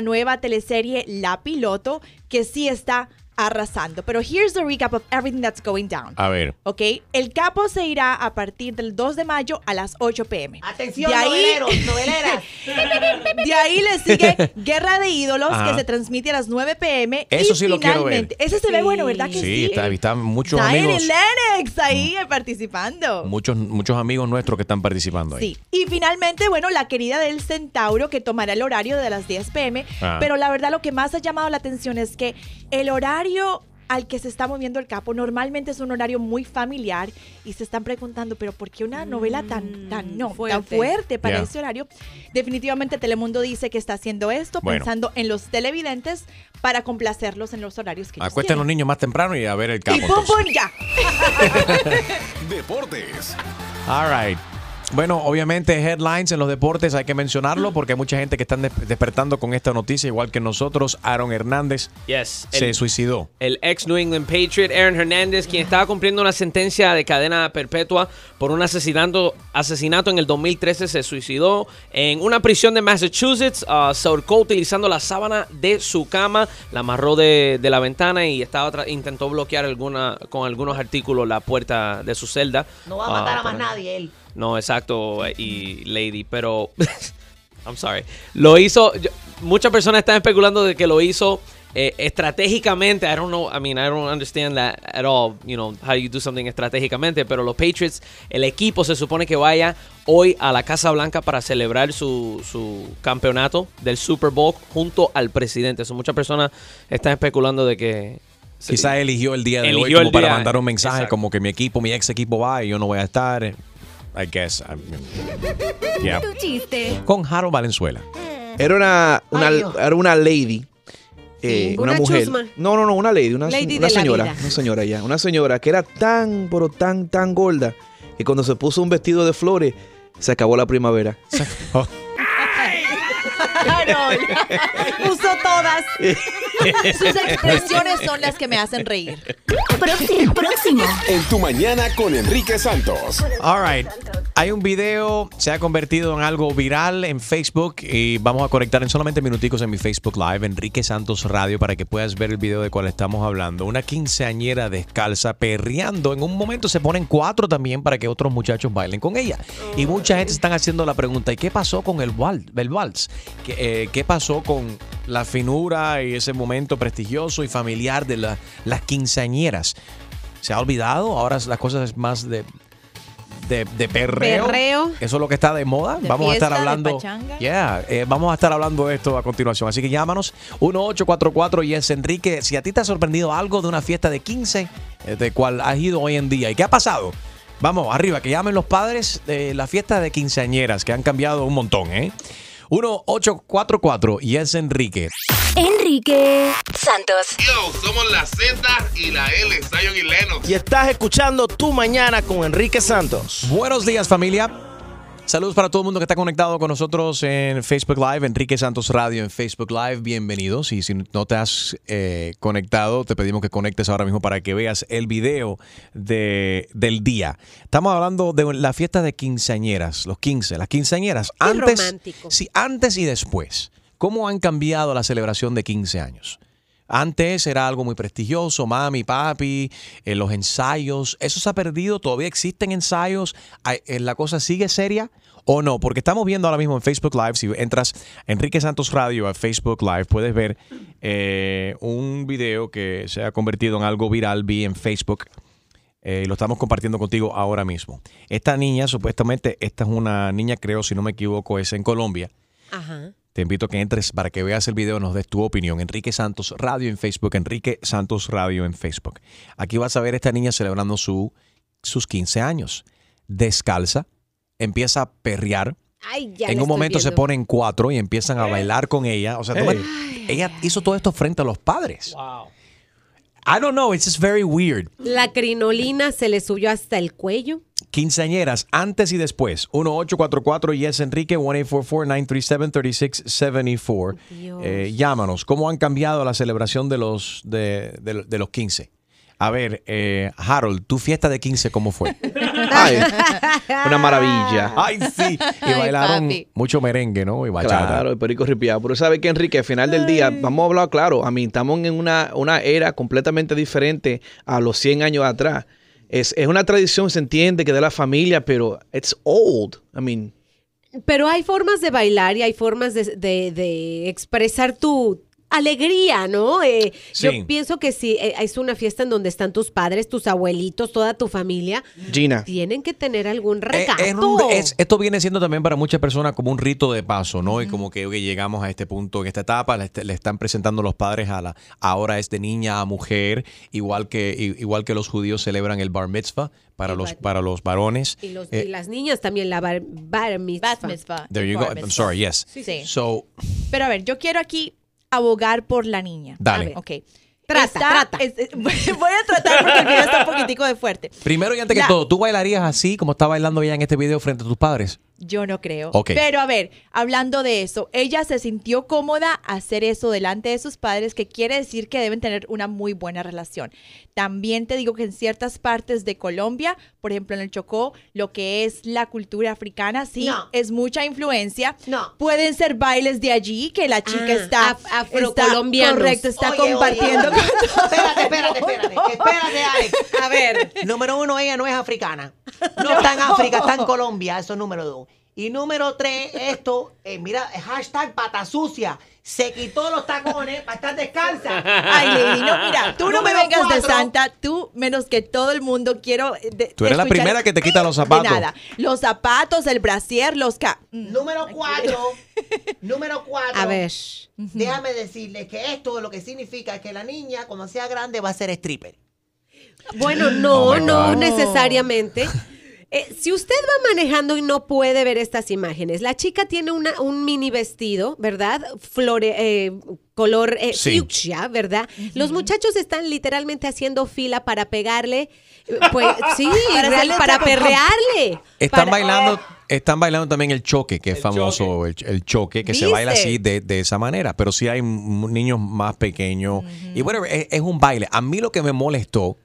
nueva teleserie La Piloto, que sí está arrasando. Pero here's the recap of everything that's going down. A ver. Ok. El Capo se irá a partir del 2 de mayo a las 8 p.m. Atención, noveleras. De ahí le sigue Guerra de Ídolos, ajá, que se transmite a las 9 p.m. Eso y sí lo quiero ver. Ese se ve bueno, ¿verdad que sí? Sí, están muchos amigos. Lennox ahí participando. Muchos amigos nuestros que están participando ahí. Sí. Y finalmente, bueno, la querida del Centauro, que tomará el horario de las 10 p.m. Ajá. Pero la verdad lo que más ha llamado la atención es que el horario al que se está moviendo el Capo normalmente es un horario muy familiar y se están preguntando, pero ¿por qué una novela tan fuerte para ese horario? Definitivamente Telemundo dice que está haciendo esto pensando en los televidentes para complacerlos en los horarios que acuesten los niños más temprano y a ver el Capo. Y pum, pum, ya. Deportes. All right. Bueno, obviamente headlines en los deportes hay que mencionarlo porque hay mucha gente que están despertando con esta noticia, igual que nosotros. Aaron Hernández se suicidó. El ex New England Patriot Aaron Hernández, quien estaba cumpliendo una sentencia de cadena perpetua por un asesinato en el 2013, se suicidó en una prisión de Massachusetts. Se ahorcó utilizando la sábana de su cama, la amarró de la ventana y intentó bloquear con algunos artículos la puerta de su celda. No va a matar a más nadie él. No, exacto, y Lady, pero I'm sorry. Lo hizo, muchas personas están especulando de que lo hizo estratégicamente. I don't know, I mean, I don't understand that at all, you know, how you do something estratégicamente, pero los Patriots, el equipo se supone que vaya hoy a la Casa Blanca para celebrar su campeonato del Super Bowl junto al presidente. So, muchas personas están especulando de que quizás eligió el día de hoy como para mandar un mensaje, exacto, como que mi ex equipo va y yo no voy a estar. I guess. Yeah. Con Harold Valenzuela. Era una lady. Una mujer. Chusma. No, una lady. Una señora. Una señora que era tan, pero tan gorda que cuando se puso un vestido de flores se acabó la primavera. Usó todas. Sus expresiones son las que me hacen reír. Próximo. En tu mañana con Enrique Santos. All right. Hay un video, se ha convertido en algo viral en Facebook y vamos a conectar en solamente minuticos en mi Facebook Live, Enrique Santos Radio, para que puedas ver el video de cual estamos hablando. Una quinceañera descalza perreando. En un momento se ponen 4 también para que otros muchachos bailen con ella. Y mucha gente están haciendo la pregunta, ¿y qué pasó con el vals? ¿Qué pasó con la finura y ese momento prestigioso y familiar de las quinceañeras? ¿Se ha olvidado? Ahora las cosas es más de perreo. Eso es lo que está de moda. Vamos a estar hablando. Vamos a estar hablando de esto a continuación. Así que llámanos 1844 y es Enrique. Si a ti te ha sorprendido algo de una fiesta de 15, de cual has ido hoy en día. ¿Y qué ha pasado? Vamos, arriba, que llamen los padres de la fiesta de quinceañeras, que han cambiado un montón, 1844 y es Enrique. Enrique Santos. Yo, somos la Z y la L, Zion y Lennox. Y estás escuchando Tu Mañana con Enrique Santos. Buenos días, familia. Saludos para todo el mundo que está conectado con nosotros en Facebook Live, Enrique Santos Radio en Facebook Live. Bienvenidos. Y si no te has conectado, te pedimos que conectes ahora mismo para que veas el video del día. Estamos hablando de la fiesta de quinceañeras, los 15, las quinceañeras. Antes y después. ¿Cómo han cambiado la celebración de 15 años? Antes era algo muy prestigioso, mami, papi, los ensayos. ¿Eso se ha perdido? ¿Todavía existen ensayos? ¿La cosa sigue seria o no? Porque estamos viendo ahora mismo en Facebook Live, si entras Enrique Santos Radio a Facebook Live, puedes ver un video que se ha convertido en algo viral, vi en Facebook. Lo estamos compartiendo contigo ahora mismo. Esta niña, supuestamente, esta es una niña, creo, si no me equivoco, es en Colombia. Ajá. Te invito a que entres para que veas el video, nos des tu opinión. Enrique Santos Radio en Facebook, Enrique Santos Radio en Facebook. Aquí vas a ver a esta niña celebrando sus 15 años. Descalza, empieza a perrear. Ay, ya en un momento se ponen 4 y empiezan a bailar con ella. O sea, ella hizo todo esto frente a los padres. Wow. I don't know, it's just very weird. La crinolina se le subió hasta el cuello. Quinceañeras, antes y después. 1844 y es Enrique, 1844-937-3674. Llámanos. ¿Cómo han cambiado la celebración de los 15? A ver, Harold, tu fiesta de 15, ¿cómo fue? Ay, una maravilla. Ay, sí. Y bailaron mucho merengue, ¿no? Y bachata. Claro, el perico ripiado. Pero sabes que, Enrique, al final del día, vamos a hablar claro, a mí estamos en una era completamente diferente a los 100 años atrás. Es una tradición, se entiende, que de la familia, pero it's old. I mean... Pero hay formas de bailar y hay formas de expresar tu alegría, ¿no? Sí. Yo pienso que si es una fiesta en donde están tus padres, tus abuelitos, toda tu familia, Gina, tienen que tener algún recato. Esto viene siendo también para muchas personas como un rito de paso, ¿no? Y como que okay, llegamos a este punto, en esta etapa, le están presentando los padres a la, ahora es de niña a mujer, igual que los judíos celebran el bar mitzvah. Para los varones. Y las niñas también, la bar mitzvah. There you go. I'm sorry, yes. Sí, sí. So, pero a ver, yo quiero aquí abogar por la niña. Dale. Ok. Trata. Voy a tratar porque el video está un poquitico de fuerte. Primero y antes que todo, ¿tú bailarías así como está bailando ella en este video frente a tus padres? Yo no creo. Okay. Pero a ver, hablando de eso, ella se sintió cómoda hacer eso delante de sus padres, que quiere decir que deben tener una muy buena relación. También te digo que en ciertas partes de Colombia, por ejemplo en el Chocó, lo que es la cultura africana, sí, es mucha influencia. No. Pueden ser bailes de allí que la chica está afrocolombiana. Correcto, está compartiendo. Oye. Espérate, Alex. A ver, número uno, ella no es africana. No está en África, está en Colombia. Eso es número dos. Y número tres, esto, mira, hashtag pata sucia. Se quitó los tacones para estar descalza. Ay, Lady, no, mira, tú no me vengas de santa, tú menos que todo el mundo quiero... Tú eres la primera que te quita los zapatos. De nada, los zapatos, el brasier, los... Número cuatro. A ver. Déjame decirles que esto lo que significa es que la niña, cuando sea grande, va a ser stripper. Bueno, no necesariamente. Si usted va manejando y no puede ver estas imágenes, la chica tiene un mini vestido, ¿verdad? Color fucsia, ¿verdad? Los muchachos están literalmente haciendo fila para pegarle, pues sí, para perrearle. Están bailando también el choque, que es famoso, el choque, que se baila así de esa manera. Pero sí hay niños más pequeños. Y bueno, es un baile. A mí lo que me molestó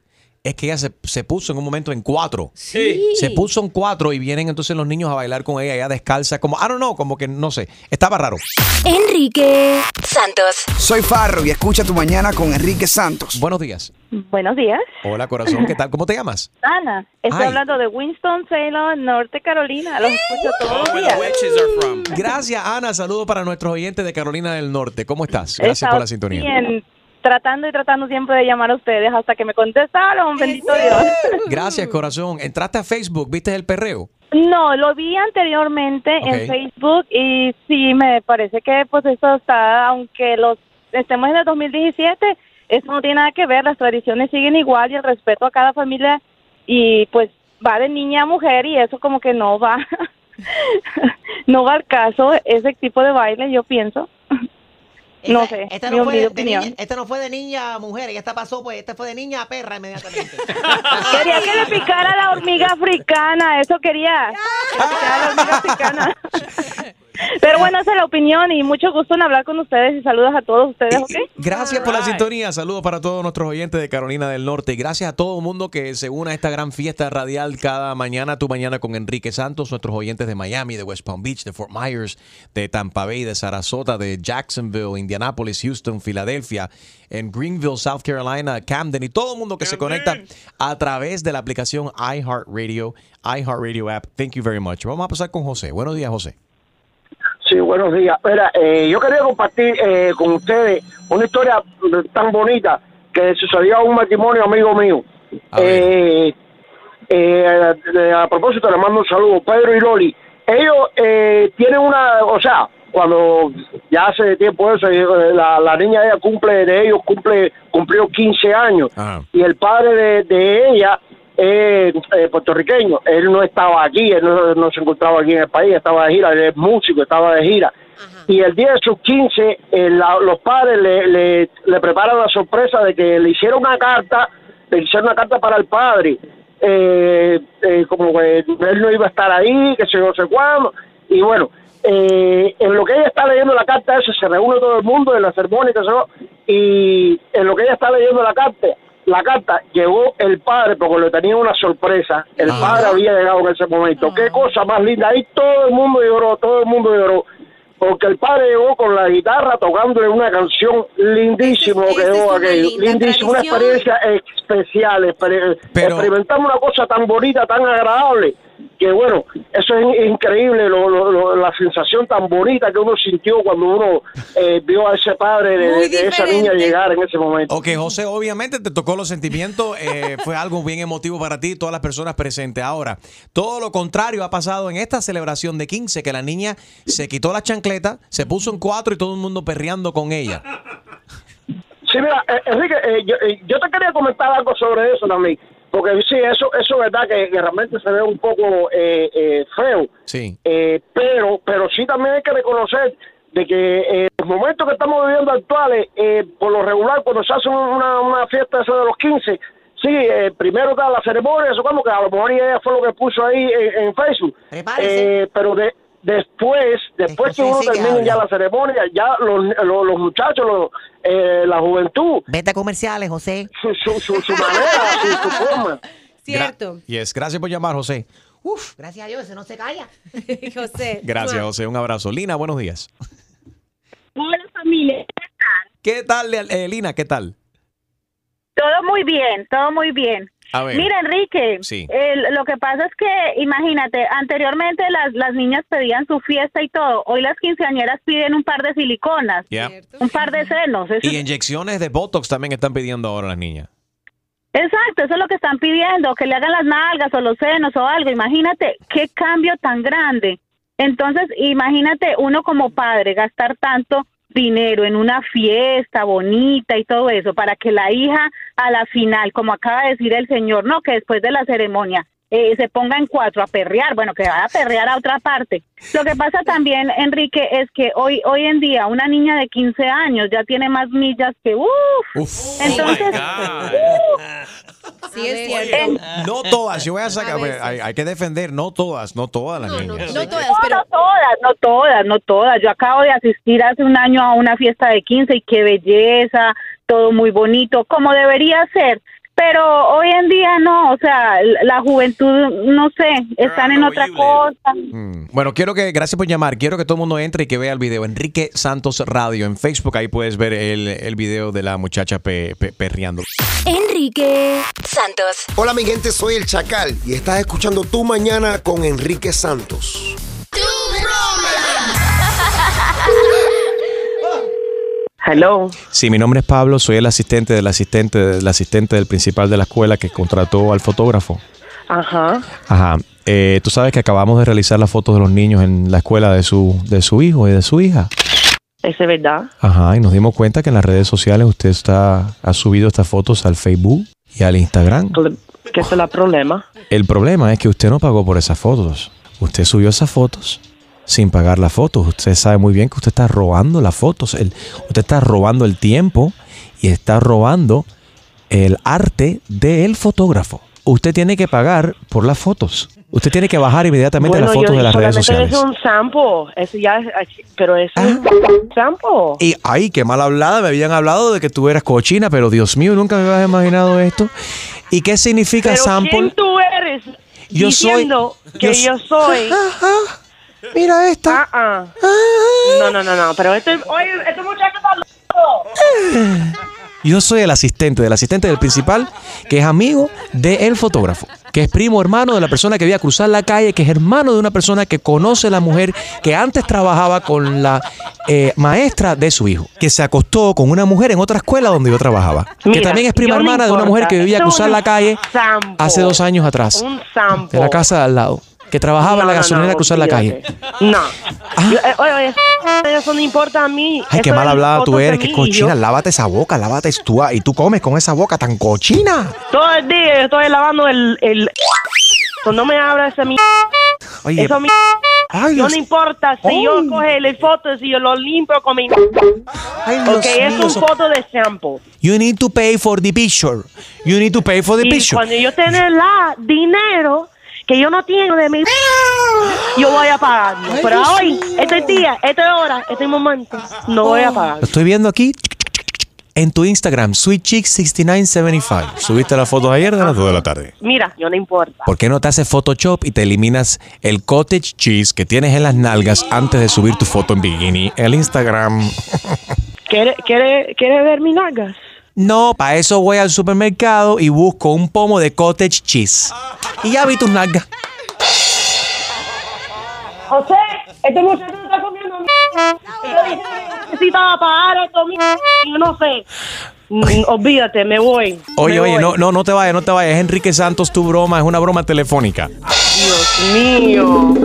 es que ella se puso en un momento en cuatro. Sí. Se puso en cuatro y vienen entonces los niños a bailar con ella descalza. Como, I don't know, como que no sé. Estaba raro. Enrique Santos. Soy Farro y escucha Tu Mañana con Enrique Santos. Buenos días. Buenos días. Hola, corazón. ¿Qué tal? ¿Cómo te llamas? Ana. Estoy hablando de Winston-Salem, Norte Carolina. Los escucho todos los días. Gracias, Ana. Saludos para nuestros oyentes de Carolina del Norte. ¿Cómo estás? Gracias por la sintonía. Bien. Tratando siempre de llamar a ustedes hasta que me contestaron, bendito Dios. Gracias, corazón. ¿Entraste a Facebook? ¿Viste el perreo? No, lo vi anteriormente en Facebook y sí, me parece que pues eso está, aunque estemos en el 2017, eso no tiene nada que ver, las tradiciones siguen igual y el respeto a cada familia y pues va de niña a mujer y eso como que no va, no va al caso ese tipo de baile, yo pienso. No sé. Esta no fue de niña a mujer, y esta pasó, pues, esta fue de niña a perra inmediatamente. Quería que le picara la hormiga africana, eso quería. La hormiga africana. Pero bueno, esa es la opinión y mucho gusto en hablar con ustedes y saludos a todos ustedes, ¿ok? Gracias por la sintonía, saludos para todos nuestros oyentes de Carolina del Norte y gracias a todo el mundo que se une a esta gran fiesta radial cada mañana, Tu Mañana con Enrique Santos, nuestros oyentes de Miami, de West Palm Beach, de Fort Myers, de Tampa Bay, de Sarasota, de Jacksonville, Indianapolis, Houston, Filadelfia, en Greenville, South Carolina, Camden y todo el mundo que se conecta a través de la aplicación iHeartRadio app. Thank you very much. Vamos a pasar con José. Buenos días, José. Sí, buenos días. Mira, yo quería compartir con ustedes una historia tan bonita que sucedió a un matrimonio amigo mío. A propósito, le mando un saludo, Pedro y Loli. Ellos tienen una, o sea, cuando ya hace tiempo eso, la niña ella cumplió 15 años. Ajá. Y el padre de ella puertorriqueño, él no estaba aquí, él no se encontraba aquí en el país, estaba de gira, él es músico, estaba de gira. Ajá. Y el día de sus 15 los padres le preparan la sorpresa de que le hicieron una carta para el padre, como que él no iba a estar ahí, que no sé cuándo, y bueno, en lo que ella está leyendo la carta, se reúne todo el mundo en la ceremonia y en lo que ella está leyendo la carta, La carta llegó el padre, porque le tenía una sorpresa. El padre había llegado en ese momento. Qué cosa más linda. Ahí todo el mundo lloró. Porque el padre llegó con la guitarra tocándole una canción lindísima, que llegó aquello. Lindísima, una experiencia especial. Experimentamos una cosa tan bonita, tan agradable, que bueno, eso es increíble, la sensación tan bonita que uno sintió cuando uno vio a ese padre de esa niña llegar en ese momento. Ok, José, obviamente te tocó los sentimientos, fue algo bien emotivo para ti y todas las personas presentes. Ahora, todo lo contrario ha pasado en esta celebración de 15, que la niña se quitó la chancleta, se puso en 4 y todo el mundo perreando con ella. Sí, mira, Enrique, yo te quería comentar algo sobre eso también. Porque sí, eso es verdad que realmente se ve un poco feo. Sí. Pero sí también hay que reconocer de que los momentos que estamos viviendo actuales, por lo regular, cuando se hace una fiesta esa de los 15, sí, primero está la ceremonia, eso como que a lo mejor ella fue lo que puso ahí en Facebook. Pero después que uno termine ya la ceremonia, ya los muchachos, la juventud. Vete a comerciales, José. Su manera, su forma. Cierto. Gracias por llamar, José. Uf, gracias a Dios, ese no se calla. José. Gracias, José. Un abrazo. Lina, buenos días. Hola, familia. ¿Qué tal? ¿Qué tal, Lina? ¿Qué tal? Todo muy bien, todo muy bien. Mira, Enrique, sí. Lo que pasa es que, imagínate, anteriormente las niñas pedían su fiesta y todo. Hoy las quinceañeras piden un par de siliconas, un par de senos. Y inyecciones de Botox también están pidiendo ahora las niñas. Exacto, eso es lo que están pidiendo, que le hagan las nalgas o los senos o algo. Imagínate qué cambio tan grande. Entonces, imagínate uno como padre gastar tanto dinero en una fiesta bonita y todo eso, para que la hija a la final, como acaba de decir el señor, no, que después de la ceremonia se ponga en 4 a perrear, bueno, que vaya a perrear a otra parte. Lo que pasa también, Enrique, es que hoy en día una niña de 15 años ya tiene más millas que entonces sí, es cierto. No todas, yo voy a sacar, hay que defender, no todas las niñas. No todas. Yo acabo de asistir hace un año a una fiesta de 15 y qué belleza, todo muy bonito, como debería ser. Pero hoy en día no, o sea, la juventud, no sé, están en otra cosa. Bueno, gracias por llamar, quiero que todo el mundo entre y que vea el video. Enrique Santos Radio en Facebook, ahí puedes ver el video de la muchacha perreando. Enrique Santos. Hola mi gente, soy El Chacal y estás escuchando Tu Mañana con Enrique Santos. ¡Tu broma! Hello. Sí, mi nombre es Pablo, soy el asistente del principal de la escuela que contrató al fotógrafo. Ajá. Tú sabes que acabamos de realizar las fotos de los niños en la escuela de su hijo y de su hija. ¿Es verdad? Ajá, y nos dimos cuenta que en las redes sociales usted ha subido estas fotos al Facebook y al Instagram. ¿Qué es el problema? El problema es que usted no pagó por esas fotos. Usted subió esas fotos sin pagar las fotos. Usted sabe muy bien que usted está robando las fotos. Usted está robando el tiempo y está robando el arte del fotógrafo. Usted tiene que pagar por las fotos. Usted tiene que bajar inmediatamente las fotos de las redes sociales. Es un sample. Un sample. Y ay, qué mal hablada. Me habían hablado de que tú eras cochina, pero Dios mío, nunca me habías imaginado esto. ¿Y qué significa ¿pero sample? ¿Quién tú eres? Yo soy. Mira esta. No. Pero este muchacho está loco. Yo soy el asistente del principal, que es amigo del fotógrafo, que es primo hermano de la persona que voy a cruzar la calle, que es hermano de una persona que conoce a la mujer que antes trabajaba con la maestra de su hijo, que se acostó con una mujer en otra escuela donde yo trabajaba. Mira, que también es prima hermana de una mujer que vivía a cruzar la calle hace 2 años atrás. Un sample. De la casa de al lado. Que trabajaba en la gasolinera a cruzar la calle. No. Oye, eso no importa a mí. Ay, eso, qué mal hablada tú eres, qué cochina. Lávate esa boca, lávate tú. Y tú comes con esa boca tan cochina. Todo el día yo estoy lavando el... No me hablas esa mierda. Oye. Eso yo no importa si yo coge las fotos y yo lo limpio con mi... Porque es una foto de sample. You need to pay for the picture. Y cuando yo tenga dinero... que yo no tengo de mi... yo voy a pagarlo. Pero hoy, este día, esta hora, este momento, no voy a pagar. Lo estoy viendo aquí. en tu Instagram, SweetChick6975. Subiste las fotos ayer de las 2 de la tarde. Mira, yo no importa. ¿Por qué no te haces Photoshop y te eliminas el cottage cheese que tienes en las nalgas antes de subir tu foto en bikini? El Instagram. ¿Quiere ver mis nalgas? No, para eso voy al supermercado y busco un pomo de cottage cheese. Y ya vi tus nalgas. José, este muchacho está comiendo mierda. Yo dije que necesitaba pagar otro mierda. Yo no sé. Olvídate, me voy. Oye, no te vayas, no te vayas. Es Enrique Santos, tu broma. Es una broma telefónica. Dios mío.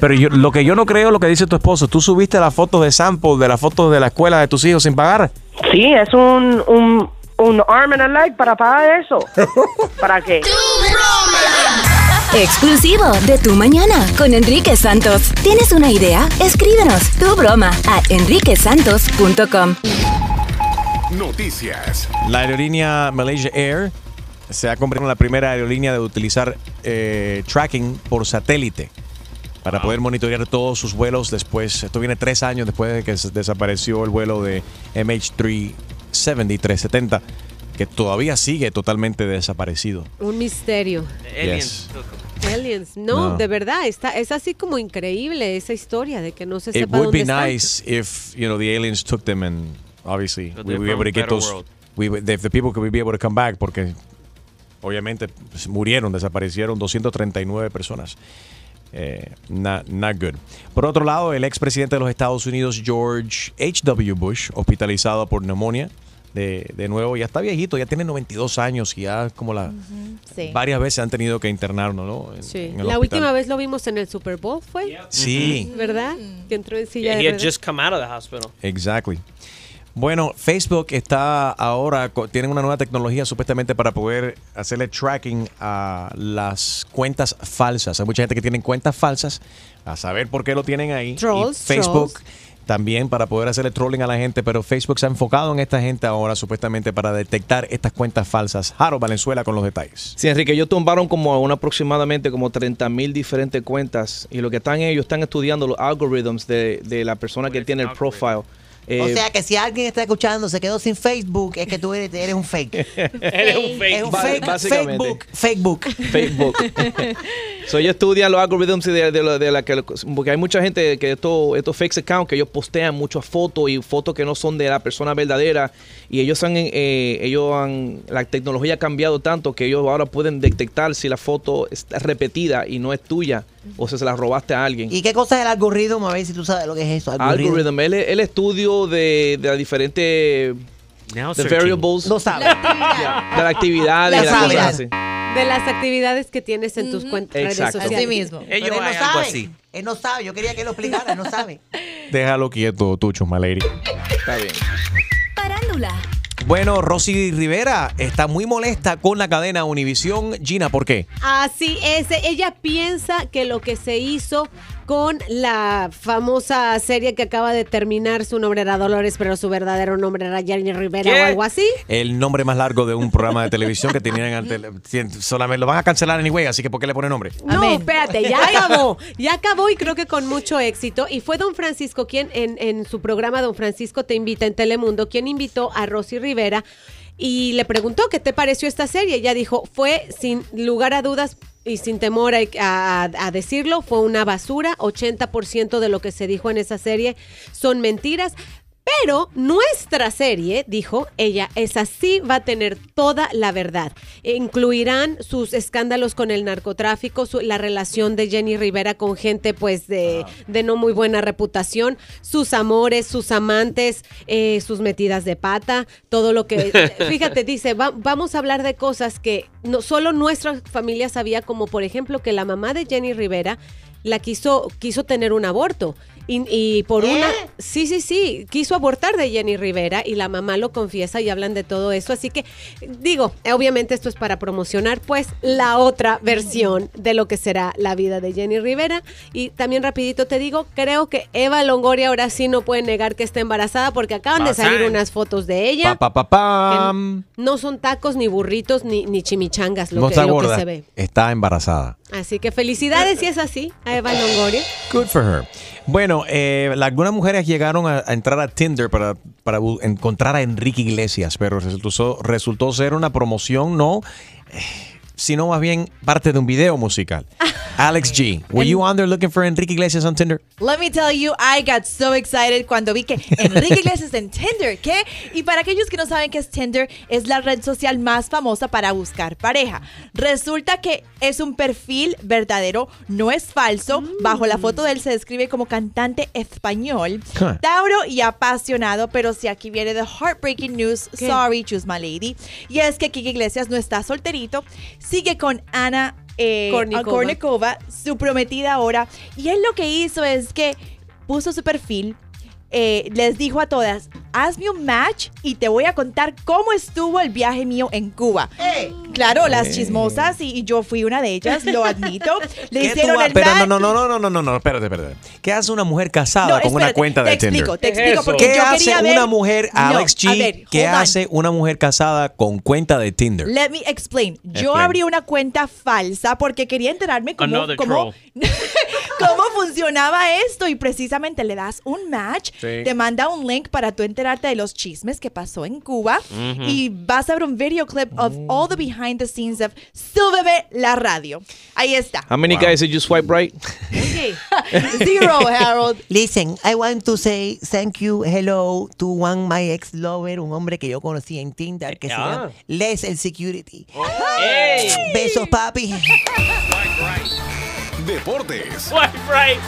Pero lo que yo no creo es lo que dice tu esposo. ¿Tú subiste las fotos de sample, de las fotos de la escuela de tus hijos sin pagar? Sí, es un arm and a leg para pagar eso. ¿Para qué? ¡Tu broma! Exclusivo de Tu Mañana con Enrique Santos. ¿Tienes una idea? Escríbenos tu broma a enriquesantos.com. Noticias. La aerolínea Malaysia Air se ha convertido en la primera aerolínea de utilizar tracking por satélite para poder monitorear todos sus vuelos después. Esto viene 3 años después de que desapareció el vuelo de MH370. Que todavía sigue totalmente desaparecido. Un misterio. Aliens. Yes. Aliens. No, de verdad, es así como increíble esa historia de que no se sepa dónde están. It would be nice if, you know, the aliens took them and obviously we would be able to get those, if the people could be able to come back, porque obviamente pues, murieron, desaparecieron 239 personas. Not good. Por otro lado, el expresidente de los Estados Unidos, George H.W. Bush, hospitalizado por neumonía. De nuevo, ya está viejito, ya tiene 92 años y ya como la varias veces han tenido que internarnos, ¿no? En la última vez lo vimos en el Super Bowl, ¿fue? Yep. Sí. ¿Verdad? Que entró en silla de ruedas. Just come out of the hospital. Exactly. Bueno, Facebook está ahora, tienen una nueva tecnología supuestamente para poder hacerle tracking a las cuentas falsas. Hay mucha gente que tiene cuentas falsas, a saber por qué lo tienen ahí. Trolls, y Facebook... Trolls. También para poder hacerle trolling a la gente, pero Facebook se ha enfocado en esta gente ahora supuestamente para detectar estas cuentas falsas. Jaro Valenzuela con los detalles. Sí, Enrique, ellos tumbaron como aproximadamente como 30,000 diferentes cuentas y lo que están ellos están estudiando los algoritmos de la persona que tiene el profile. O sea, que si alguien está escuchando, se quedó sin Facebook, es que tú eres un fake. Eres un fake. Es un fake, básicamente. Facebook. So, ellos estudian los algoritmos de la que... Porque hay mucha gente que estos fake accounts, que ellos postean muchas fotos y fotos que no son de la persona verdadera. Y la tecnología ha cambiado tanto que ellos ahora pueden detectar si la foto está repetida y no es tuya. O sea, se la robaste a alguien. ¿Y qué cosa es el algoritmo? A ver si tú sabes lo que es eso. Algoritmo. El estudio de las diferentes variables. No sabes. De las actividades. De las actividades que tienes en tus cuentas. Exacto. Redes sociales. Así mismo. Ellos no saben. Algo así. Él no sabe. Yo quería que él lo explicara. No sabe. Déjalo quieto, Tucho, my lady. Está bien. Parándula. Bueno, Rosy Rivera está muy molesta con la cadena Univisión. Gina, ¿por qué? Así es, ella piensa que lo que se hizo con la famosa serie que acaba de terminar, su nombre era Dolores, pero su verdadero nombre era Jenny Rivera. ¿Qué? O algo así. El nombre más largo de un programa de televisión que tenían antes. Solamente lo van a cancelar anyway, así que ¿por qué le ponen nombre? No, amén. Espérate, ya acabó. Ya acabó y creo que con mucho éxito. Y fue Don Francisco quien, en su programa Don Francisco te invita en Telemundo, quien invitó a Rosy Rivera y le preguntó qué te pareció esta serie. Ella dijo, fue sin lugar a dudas... Y sin temor a decirlo, fue una basura. 80% de lo que se dijo en esa serie son mentiras. Pero nuestra serie, dijo ella, es así, va a tener toda la verdad. Incluirán sus escándalos con el narcotráfico, la relación de Jenny Rivera con gente pues de no muy buena reputación, sus amores, sus amantes, sus metidas de pata, todo lo que... Fíjate, dice, vamos a hablar de cosas que no, solo nuestra familia sabía, como por ejemplo que la mamá de Jenny Rivera la quiso tener un aborto. Y por una... Sí, quiso abortar de Jenny Rivera y la mamá lo confiesa y hablan de todo eso. Así que, digo, obviamente esto es para promocionar pues la otra versión de lo que será la vida de Jenny Rivera. Y también rapidito te digo, creo que Eva Longoria ahora sí no puede negar que está embarazada porque acaban de salir unas fotos de ella. No son tacos, ni burritos, ni chimichangas lo que se ve. Está embarazada. Así que felicidades si es así a Eva Longoria. Good for her. Bueno, Bueno, algunas mujeres llegaron a entrar a Tinder para encontrar a Enrique Iglesias, pero resultó ser una promoción, no, sino más bien parte de un video musical. Alex G, were you on there looking for Enrique Iglesias on Tinder? Let me tell you, I got so excited cuando vi que Enrique Iglesias en Tinder, ¿qué? Y para aquellos que no saben qué es Tinder, es la red social más famosa para buscar pareja. Resulta que es un perfil verdadero, no es falso. Bajo la foto de él se describe como cantante español, tauro y apasionado, pero si aquí viene the heartbreaking news, ¿qué? Sorry, choose my lady. Y es que Kiki Iglesias no está solterito, sigue con Ana Kournikova, su prometida ahora. Y él lo que hizo es que puso su perfil, les dijo a todas, hazme un match y te voy a contar cómo estuvo el viaje mío en Cuba. Claro, las chismosas, y yo fui una de ellas, lo admito. Le hicieron el match. Pero no, espérate. ¿Qué hace una mujer casada con una cuenta de Tinder? Te explico, porque ¿qué yo hace quería ver una mujer, Alex G? ¿Qué hace una mujer casada con cuenta de Tinder? Let me explain. Yo abrí una cuenta falsa porque quería enterarme cómo funcionaba esto, y precisamente le das un match, te manda un link para tu enterarme de los chismes que pasó en Cuba, y vas a ver un video clip of all the behind the scenes of Súbeme la Radio. Ahí está. How many guys did you swipe right? Okay. Zero, Harold. Listen, I want to say thank you, hello to one my ex lover, un hombre que yo conocí en Tinder que se llama Les el Security. Oh. Hey. Besos, papi. Swipe right. Deportes. Swipe right.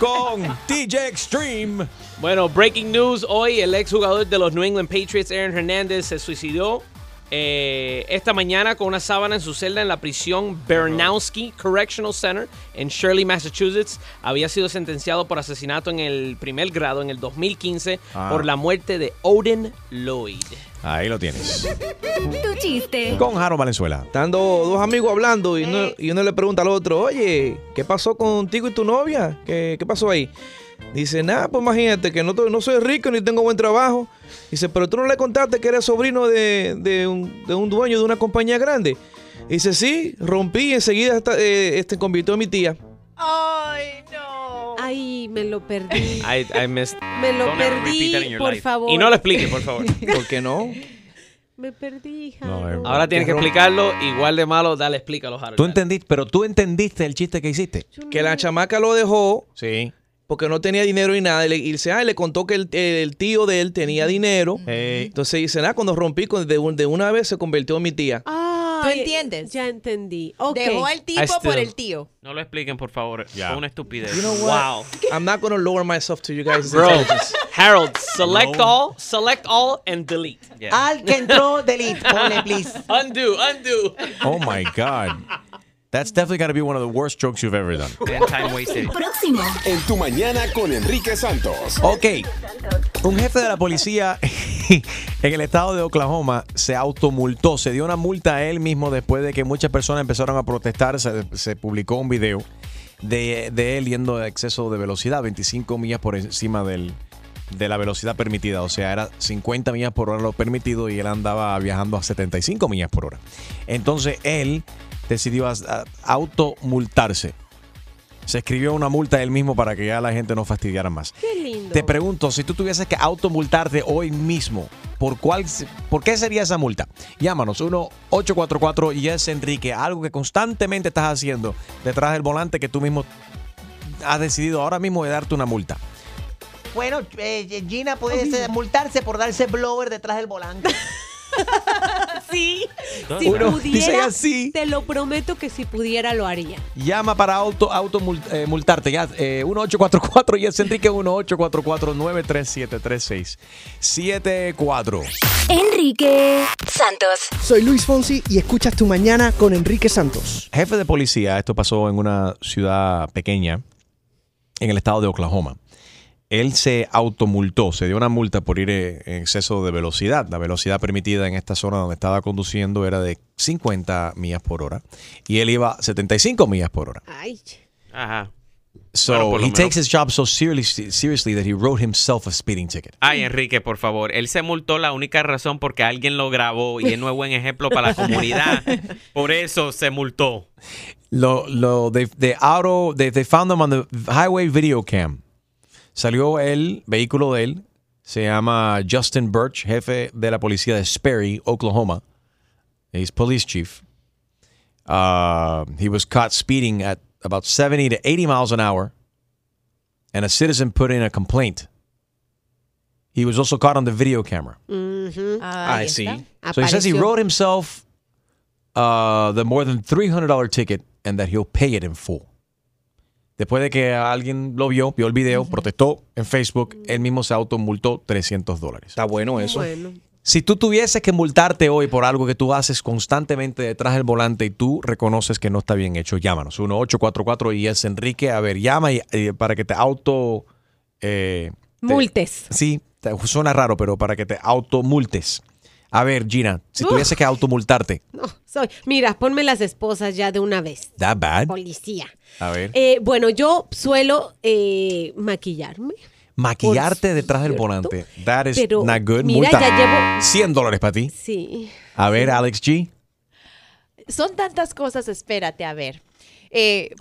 Con TJ Extreme. Bueno, breaking news hoy, el exjugador de los New England Patriots, Aaron Hernández, se suicidó esta mañana con una sábana en su celda en la prisión Bernowski Correctional Center en Shirley, Massachusetts. Había sido sentenciado por asesinato en el primer grado en el 2015 por la muerte de Odin Lloyd. Ahí lo tienes. Tu chiste. Con Jaro Valenzuela. Estando dos amigos hablando y uno le pregunta al otro, oye, ¿qué pasó contigo y tu novia? ¿Qué pasó ahí? Dice, nada, pues imagínate que no soy rico ni tengo buen trabajo. Dice, pero tú no le contaste que eres sobrino de un dueño de una compañía grande. Dice, sí, rompí y enseguida convirtió en mi tía. Ay, no. Ay, me lo perdí. Me lo perdí, por favor. Y no lo expliques, por favor. ¿Por qué no? Me perdí, Harold. No, ahora tienes que explicarlo. Igual de malo, dale, explícalo, Harold. Tú entendiste el chiste que hiciste. Que la chamaca lo dejó. Sí. Porque no tenía dinero y nada. Y dice, le contó que el tío de él tenía dinero. Hey. Entonces dice, cuando rompí de una vez se convirtió en mi tía. ¿Tú entiendes? Ya entendí. Okay. Dejó al tipo por el tío. No lo expliquen, por favor. Fue una estupidez. You know what? Wow. I'm not going to lower myself to you guys. Bro, Harold, select all, and delete. Yeah. Al que entró, delete. Ponle, please. Undo. Oh, my God. That's definitely got to be one of the worst jokes you've ever done. That time wasted. Próximo. En tu mañana con Enrique Santos. Ok. Un jefe de la policía en el estado de Oklahoma se automultó. Se dio una multa a él mismo después de que muchas personas empezaron a protestar. Se publicó un video de él yendo a exceso de velocidad, 25 millas por encima de la velocidad permitida, o sea, era 50 millas por hora lo permitido y él andaba viajando a 75 millas por hora. Entonces él decidió automultarse. Se escribió una multa él mismo para que ya la gente no fastidiara más. Qué lindo. Te pregunto, si tú tuvieses que automultarte hoy mismo, ¿por qué sería esa multa? Llámanos, 1-844-YES-ENRIQUE. Algo que constantemente estás haciendo detrás del volante que tú mismo has decidido ahora mismo de darte una multa. Bueno, Gina puede multarse por darse blower detrás del volante. Sí, si pudiera, te lo prometo que si pudiera lo haría. Llama para automultarte. 1844 y es Enrique 1844-937-3674. Enrique Santos. Soy Luis Fonsi y escuchas Tu Mañana con Enrique Santos. Jefe de policía, esto pasó en una ciudad pequeña en el estado de Oklahoma. Él se automultó, se dio una multa por ir en exceso de velocidad. La velocidad permitida en esta zona donde estaba conduciendo era de 50 millas por hora y él iba 75 millas por hora. Ay. Ajá. So bueno, he takes his job so seriously that he wrote himself a speeding ticket. Ay, Enrique, por favor. Él se multó, la única razón porque alguien lo grabó y él no es buen ejemplo para la comunidad. Por eso se multó. They found him on the highway video cam. Salió el vehículo de él, se llama Justin Birch, jefe de la policía de Sperry, Oklahoma. He's police chief. He was caught speeding at about 70 to 80 miles an hour, and a citizen put in a complaint. He was also caught on the video camera. Mm-hmm. I see. Apareció. So he says he wrote himself the more than $300 ticket and that he'll pay it in full. Después de que alguien lo vio, vio el video, protestó en Facebook, él mismo se automultó $300. Está bueno eso. Bueno. Si tú tuvieses que multarte hoy por algo que tú haces constantemente detrás del volante y tú reconoces que no está bien hecho, llámanos. 1-844 y es Enrique. A ver, llama y para que te auto... multes. Sí, suena raro, pero para que te automultes. A ver, Gina, si tuvieses que automultarte. No, mira, ponme las esposas ya de una vez. That bad. Policía. A ver. Bueno, yo suelo maquillarme. Maquillarte detrás del volante. That is not good. Mira, ya llevo $100 para ti. Sí. A ver, Alex G. Son tantas cosas, espérate, a ver.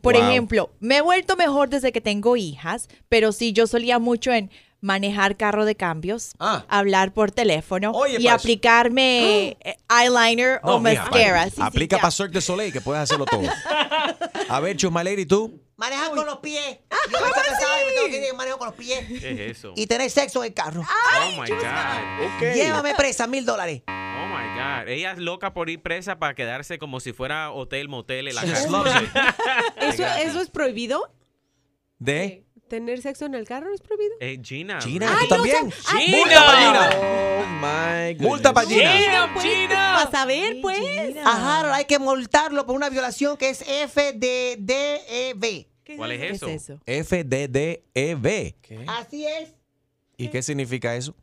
Por ejemplo, me he vuelto mejor desde que tengo hijas, pero sí, yo solía mucho en manejar carro de cambios, hablar por teléfono y aplicarme eyeliner o mascara. Sí, aplica para Cirque du Soleil, que puedes hacerlo todo. A ver, Chumaler, ¿y tú? Manejar con los pies. Yo me tengo que ir manejo con los pies. ¿Qué es eso? Y tener sexo en el carro. Ay, oh my God. Okay. Llévame presa, $1,000. Oh my God. Ella es loca por ir presa para quedarse como si fuera hotel, motel en la cárcel. ¿Eso es prohibido? ¿De? ¿Tener sexo en el carro es prohibido? Gina. Gina, tú también. Gina. Multa para Gina. Oh my God. Multa para Gina. Gina, pues, Gina. Para saber, pues. Gina. Ajá, hay que multarlo por una violación que es FDDEB. ¿Cuál es eso? FDDEB. Así es. ¿Y qué significa eso?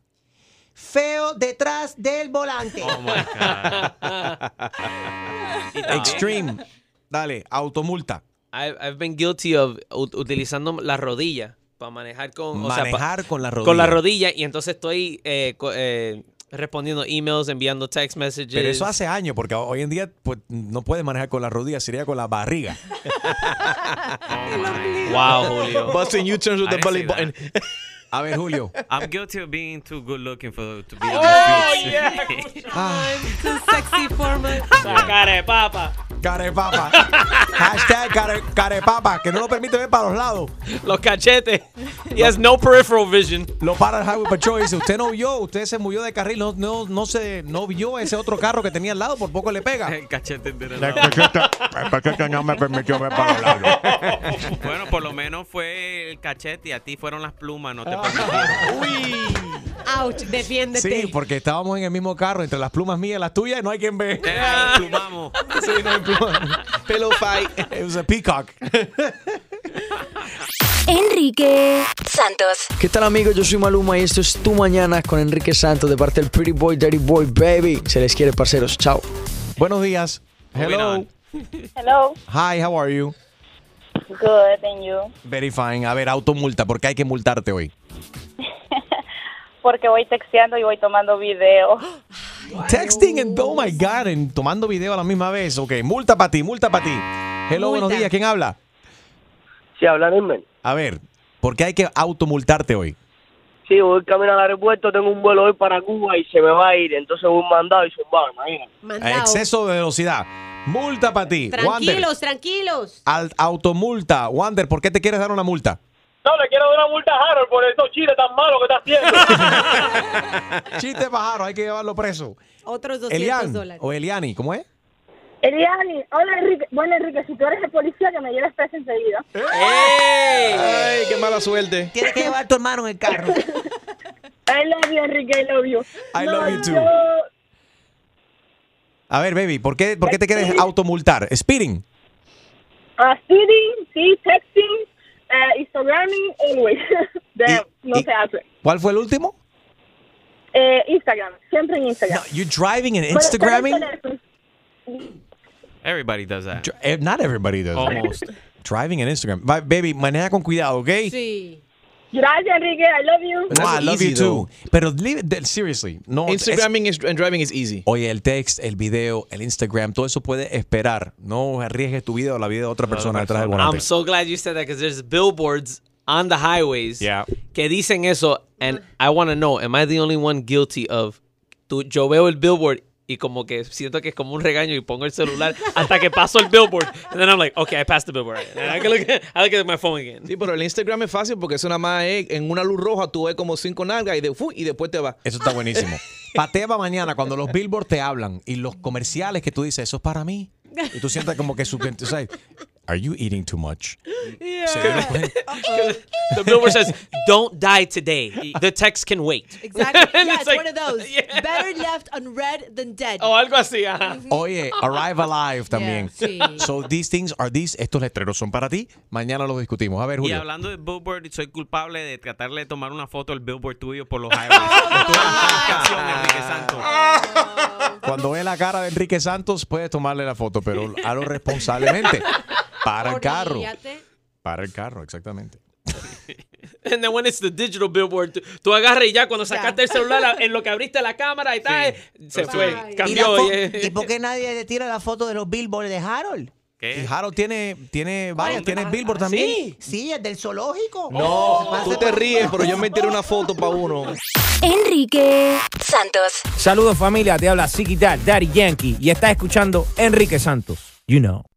Feo detrás del volante. Oh my God. Extreme. Dale, automulta. I've been guilty of utilizando las rodillas para manejar con... con las rodillas y entonces estoy respondiendo emails, enviando text messages. Pero eso hace años porque hoy en día pues, no puedes manejar con las rodillas, sería con la barriga. Oh, wow, Julio. Busting U-turns with the belly button. A ver, Julio. I'm guilty of being too good looking to be a good bitch. I'm too sexy for my... Carepapa. Carepapa. Hashtag carepapa, que no lo permite ver para los lados. Los cachetes. He has no peripheral vision. Lo para el Highway Patrol y dice, usted no vio, usted se movió de carril, no vio ese otro carro que tenía al lado, por poco le pega. El cachete entero. La cachete no me permitió ver para los lados. Bueno, por lo menos fue el cachete y a ti fueron las plumas, no te uy, ouch, defiéndete. Sí, porque estábamos en el mismo carro, entre las plumas mías y las tuyas, no hay quien ve. Plumamos. Sí, no plumamos. Pillow fight. It was a peacock. Enrique Santos. ¿Qué tal, amigos? Yo soy Maluma y esto es Tu Mañana con Enrique Santos de parte del Pretty Boy, Dirty Boy, Baby. Se les quiere, parceros. Chao. Buenos días. Hello. Hello. Hi, how are you? Good, and you? Very fine. A ver, automulta, ¿por qué hay que multarte hoy? Porque voy texteando y voy tomando video. Texting and oh my God, and tomando video a la misma vez. Ok, multa para ti, multa para ti. Hello, multa. Buenos días, ¿quién habla? Sí, habla Nisman. A ver, ¿por qué hay que automultarte hoy? Sí, voy caminando al aeropuerto, tengo un vuelo hoy para Cuba y se me va a ir. Entonces voy mandado y se va, imagínate. Exceso de velocidad. Multa para ti. Tranquilos, Wander. Tranquilos. Automulta. Wander, ¿por qué te quieres dar una multa? No, le quiero dar una multa a Harold por esos chiles tan malos que está haciendo. Chiste para Harold, hay que llevarlo preso. Otros $200. O Eliani, ¿cómo es? Eliani, hola Enrique. Bueno, Enrique, si tú eres el policía, que me lleves preso enseguida. ¡Ey! ¡Ay, qué mala suerte! Tienes que llevar a tu hermano en el carro. I love you, Enrique, I love you. I love you too. A ver, baby, ¿por qué te quieres automultar? ¿Speeding? Speeding, sí, texting, Instagramming, always. No se hace. ¿Cuál fue el último? Instagram, siempre en Instagram. No, ¿you driving and Instagramming? Everybody does that. Not everybody does that. Almost. Driving and Instagram. Baby, maneja con cuidado, ¿ok? Sí. Gracias, Enrique. I love you. No, I love you too. Pero seriously, no. Instagramming and driving is easy. Oye, el text, el video, el Instagram, todo eso puede esperar. No arriesgues tu vida o la vida de otra persona detrás del volante. I'm so glad you said that because there's billboards on the highways que dicen eso. And I want to know, am I the only one guilty of... Yo veo el billboard y como que siento que es como un regaño y pongo el celular hasta que paso el billboard. And then I'm like, okay, I passed the billboard. And I look at my phone again. Sí, pero el Instagram es fácil porque eso nada más es, en una luz roja tú ves como 5 nalgas y después te va. Eso está buenísimo. Patea para mañana cuando los billboards te hablan y los comerciales que tú dices, eso es para mí. Y tú sientes como que o sea, are you eating too much? Yeah. The billboard says, don't die today. The text can wait. Exactly. Yeah, it's like, one of those. Yeah. Better left unread than dead. Oh, algo así. Oye, arrive alive también. Yeah, sí. So these things are these. Estos letreros son para ti. Mañana los discutimos. A ver, Julio. Y hablando de billboard, soy culpable de tratarle de tomar una foto al billboard tuyo por los highways. Enrique Santos. Cuando ve la cara de Enrique Santos, puedes tomarle la foto, pero hazlo responsablemente. Para el carro. Para el carro, exactamente. And then when it's the digital billboard, tú agarras y ya cuando sacaste el celular, en lo que abriste la cámara y tal, se fue, cambió. ¿Y por qué nadie le tira la foto de los billboards de Harold? ¿Qué? Y Harold tiene varias, tiene billboard también. Sí, sí, es del zoológico. No, tú te ríes, pero yo me tiré una foto para uno. Enrique Santos. Saludos familia, te habla Siquita, Daddy Yankee, y estás escuchando Enrique Santos. You know.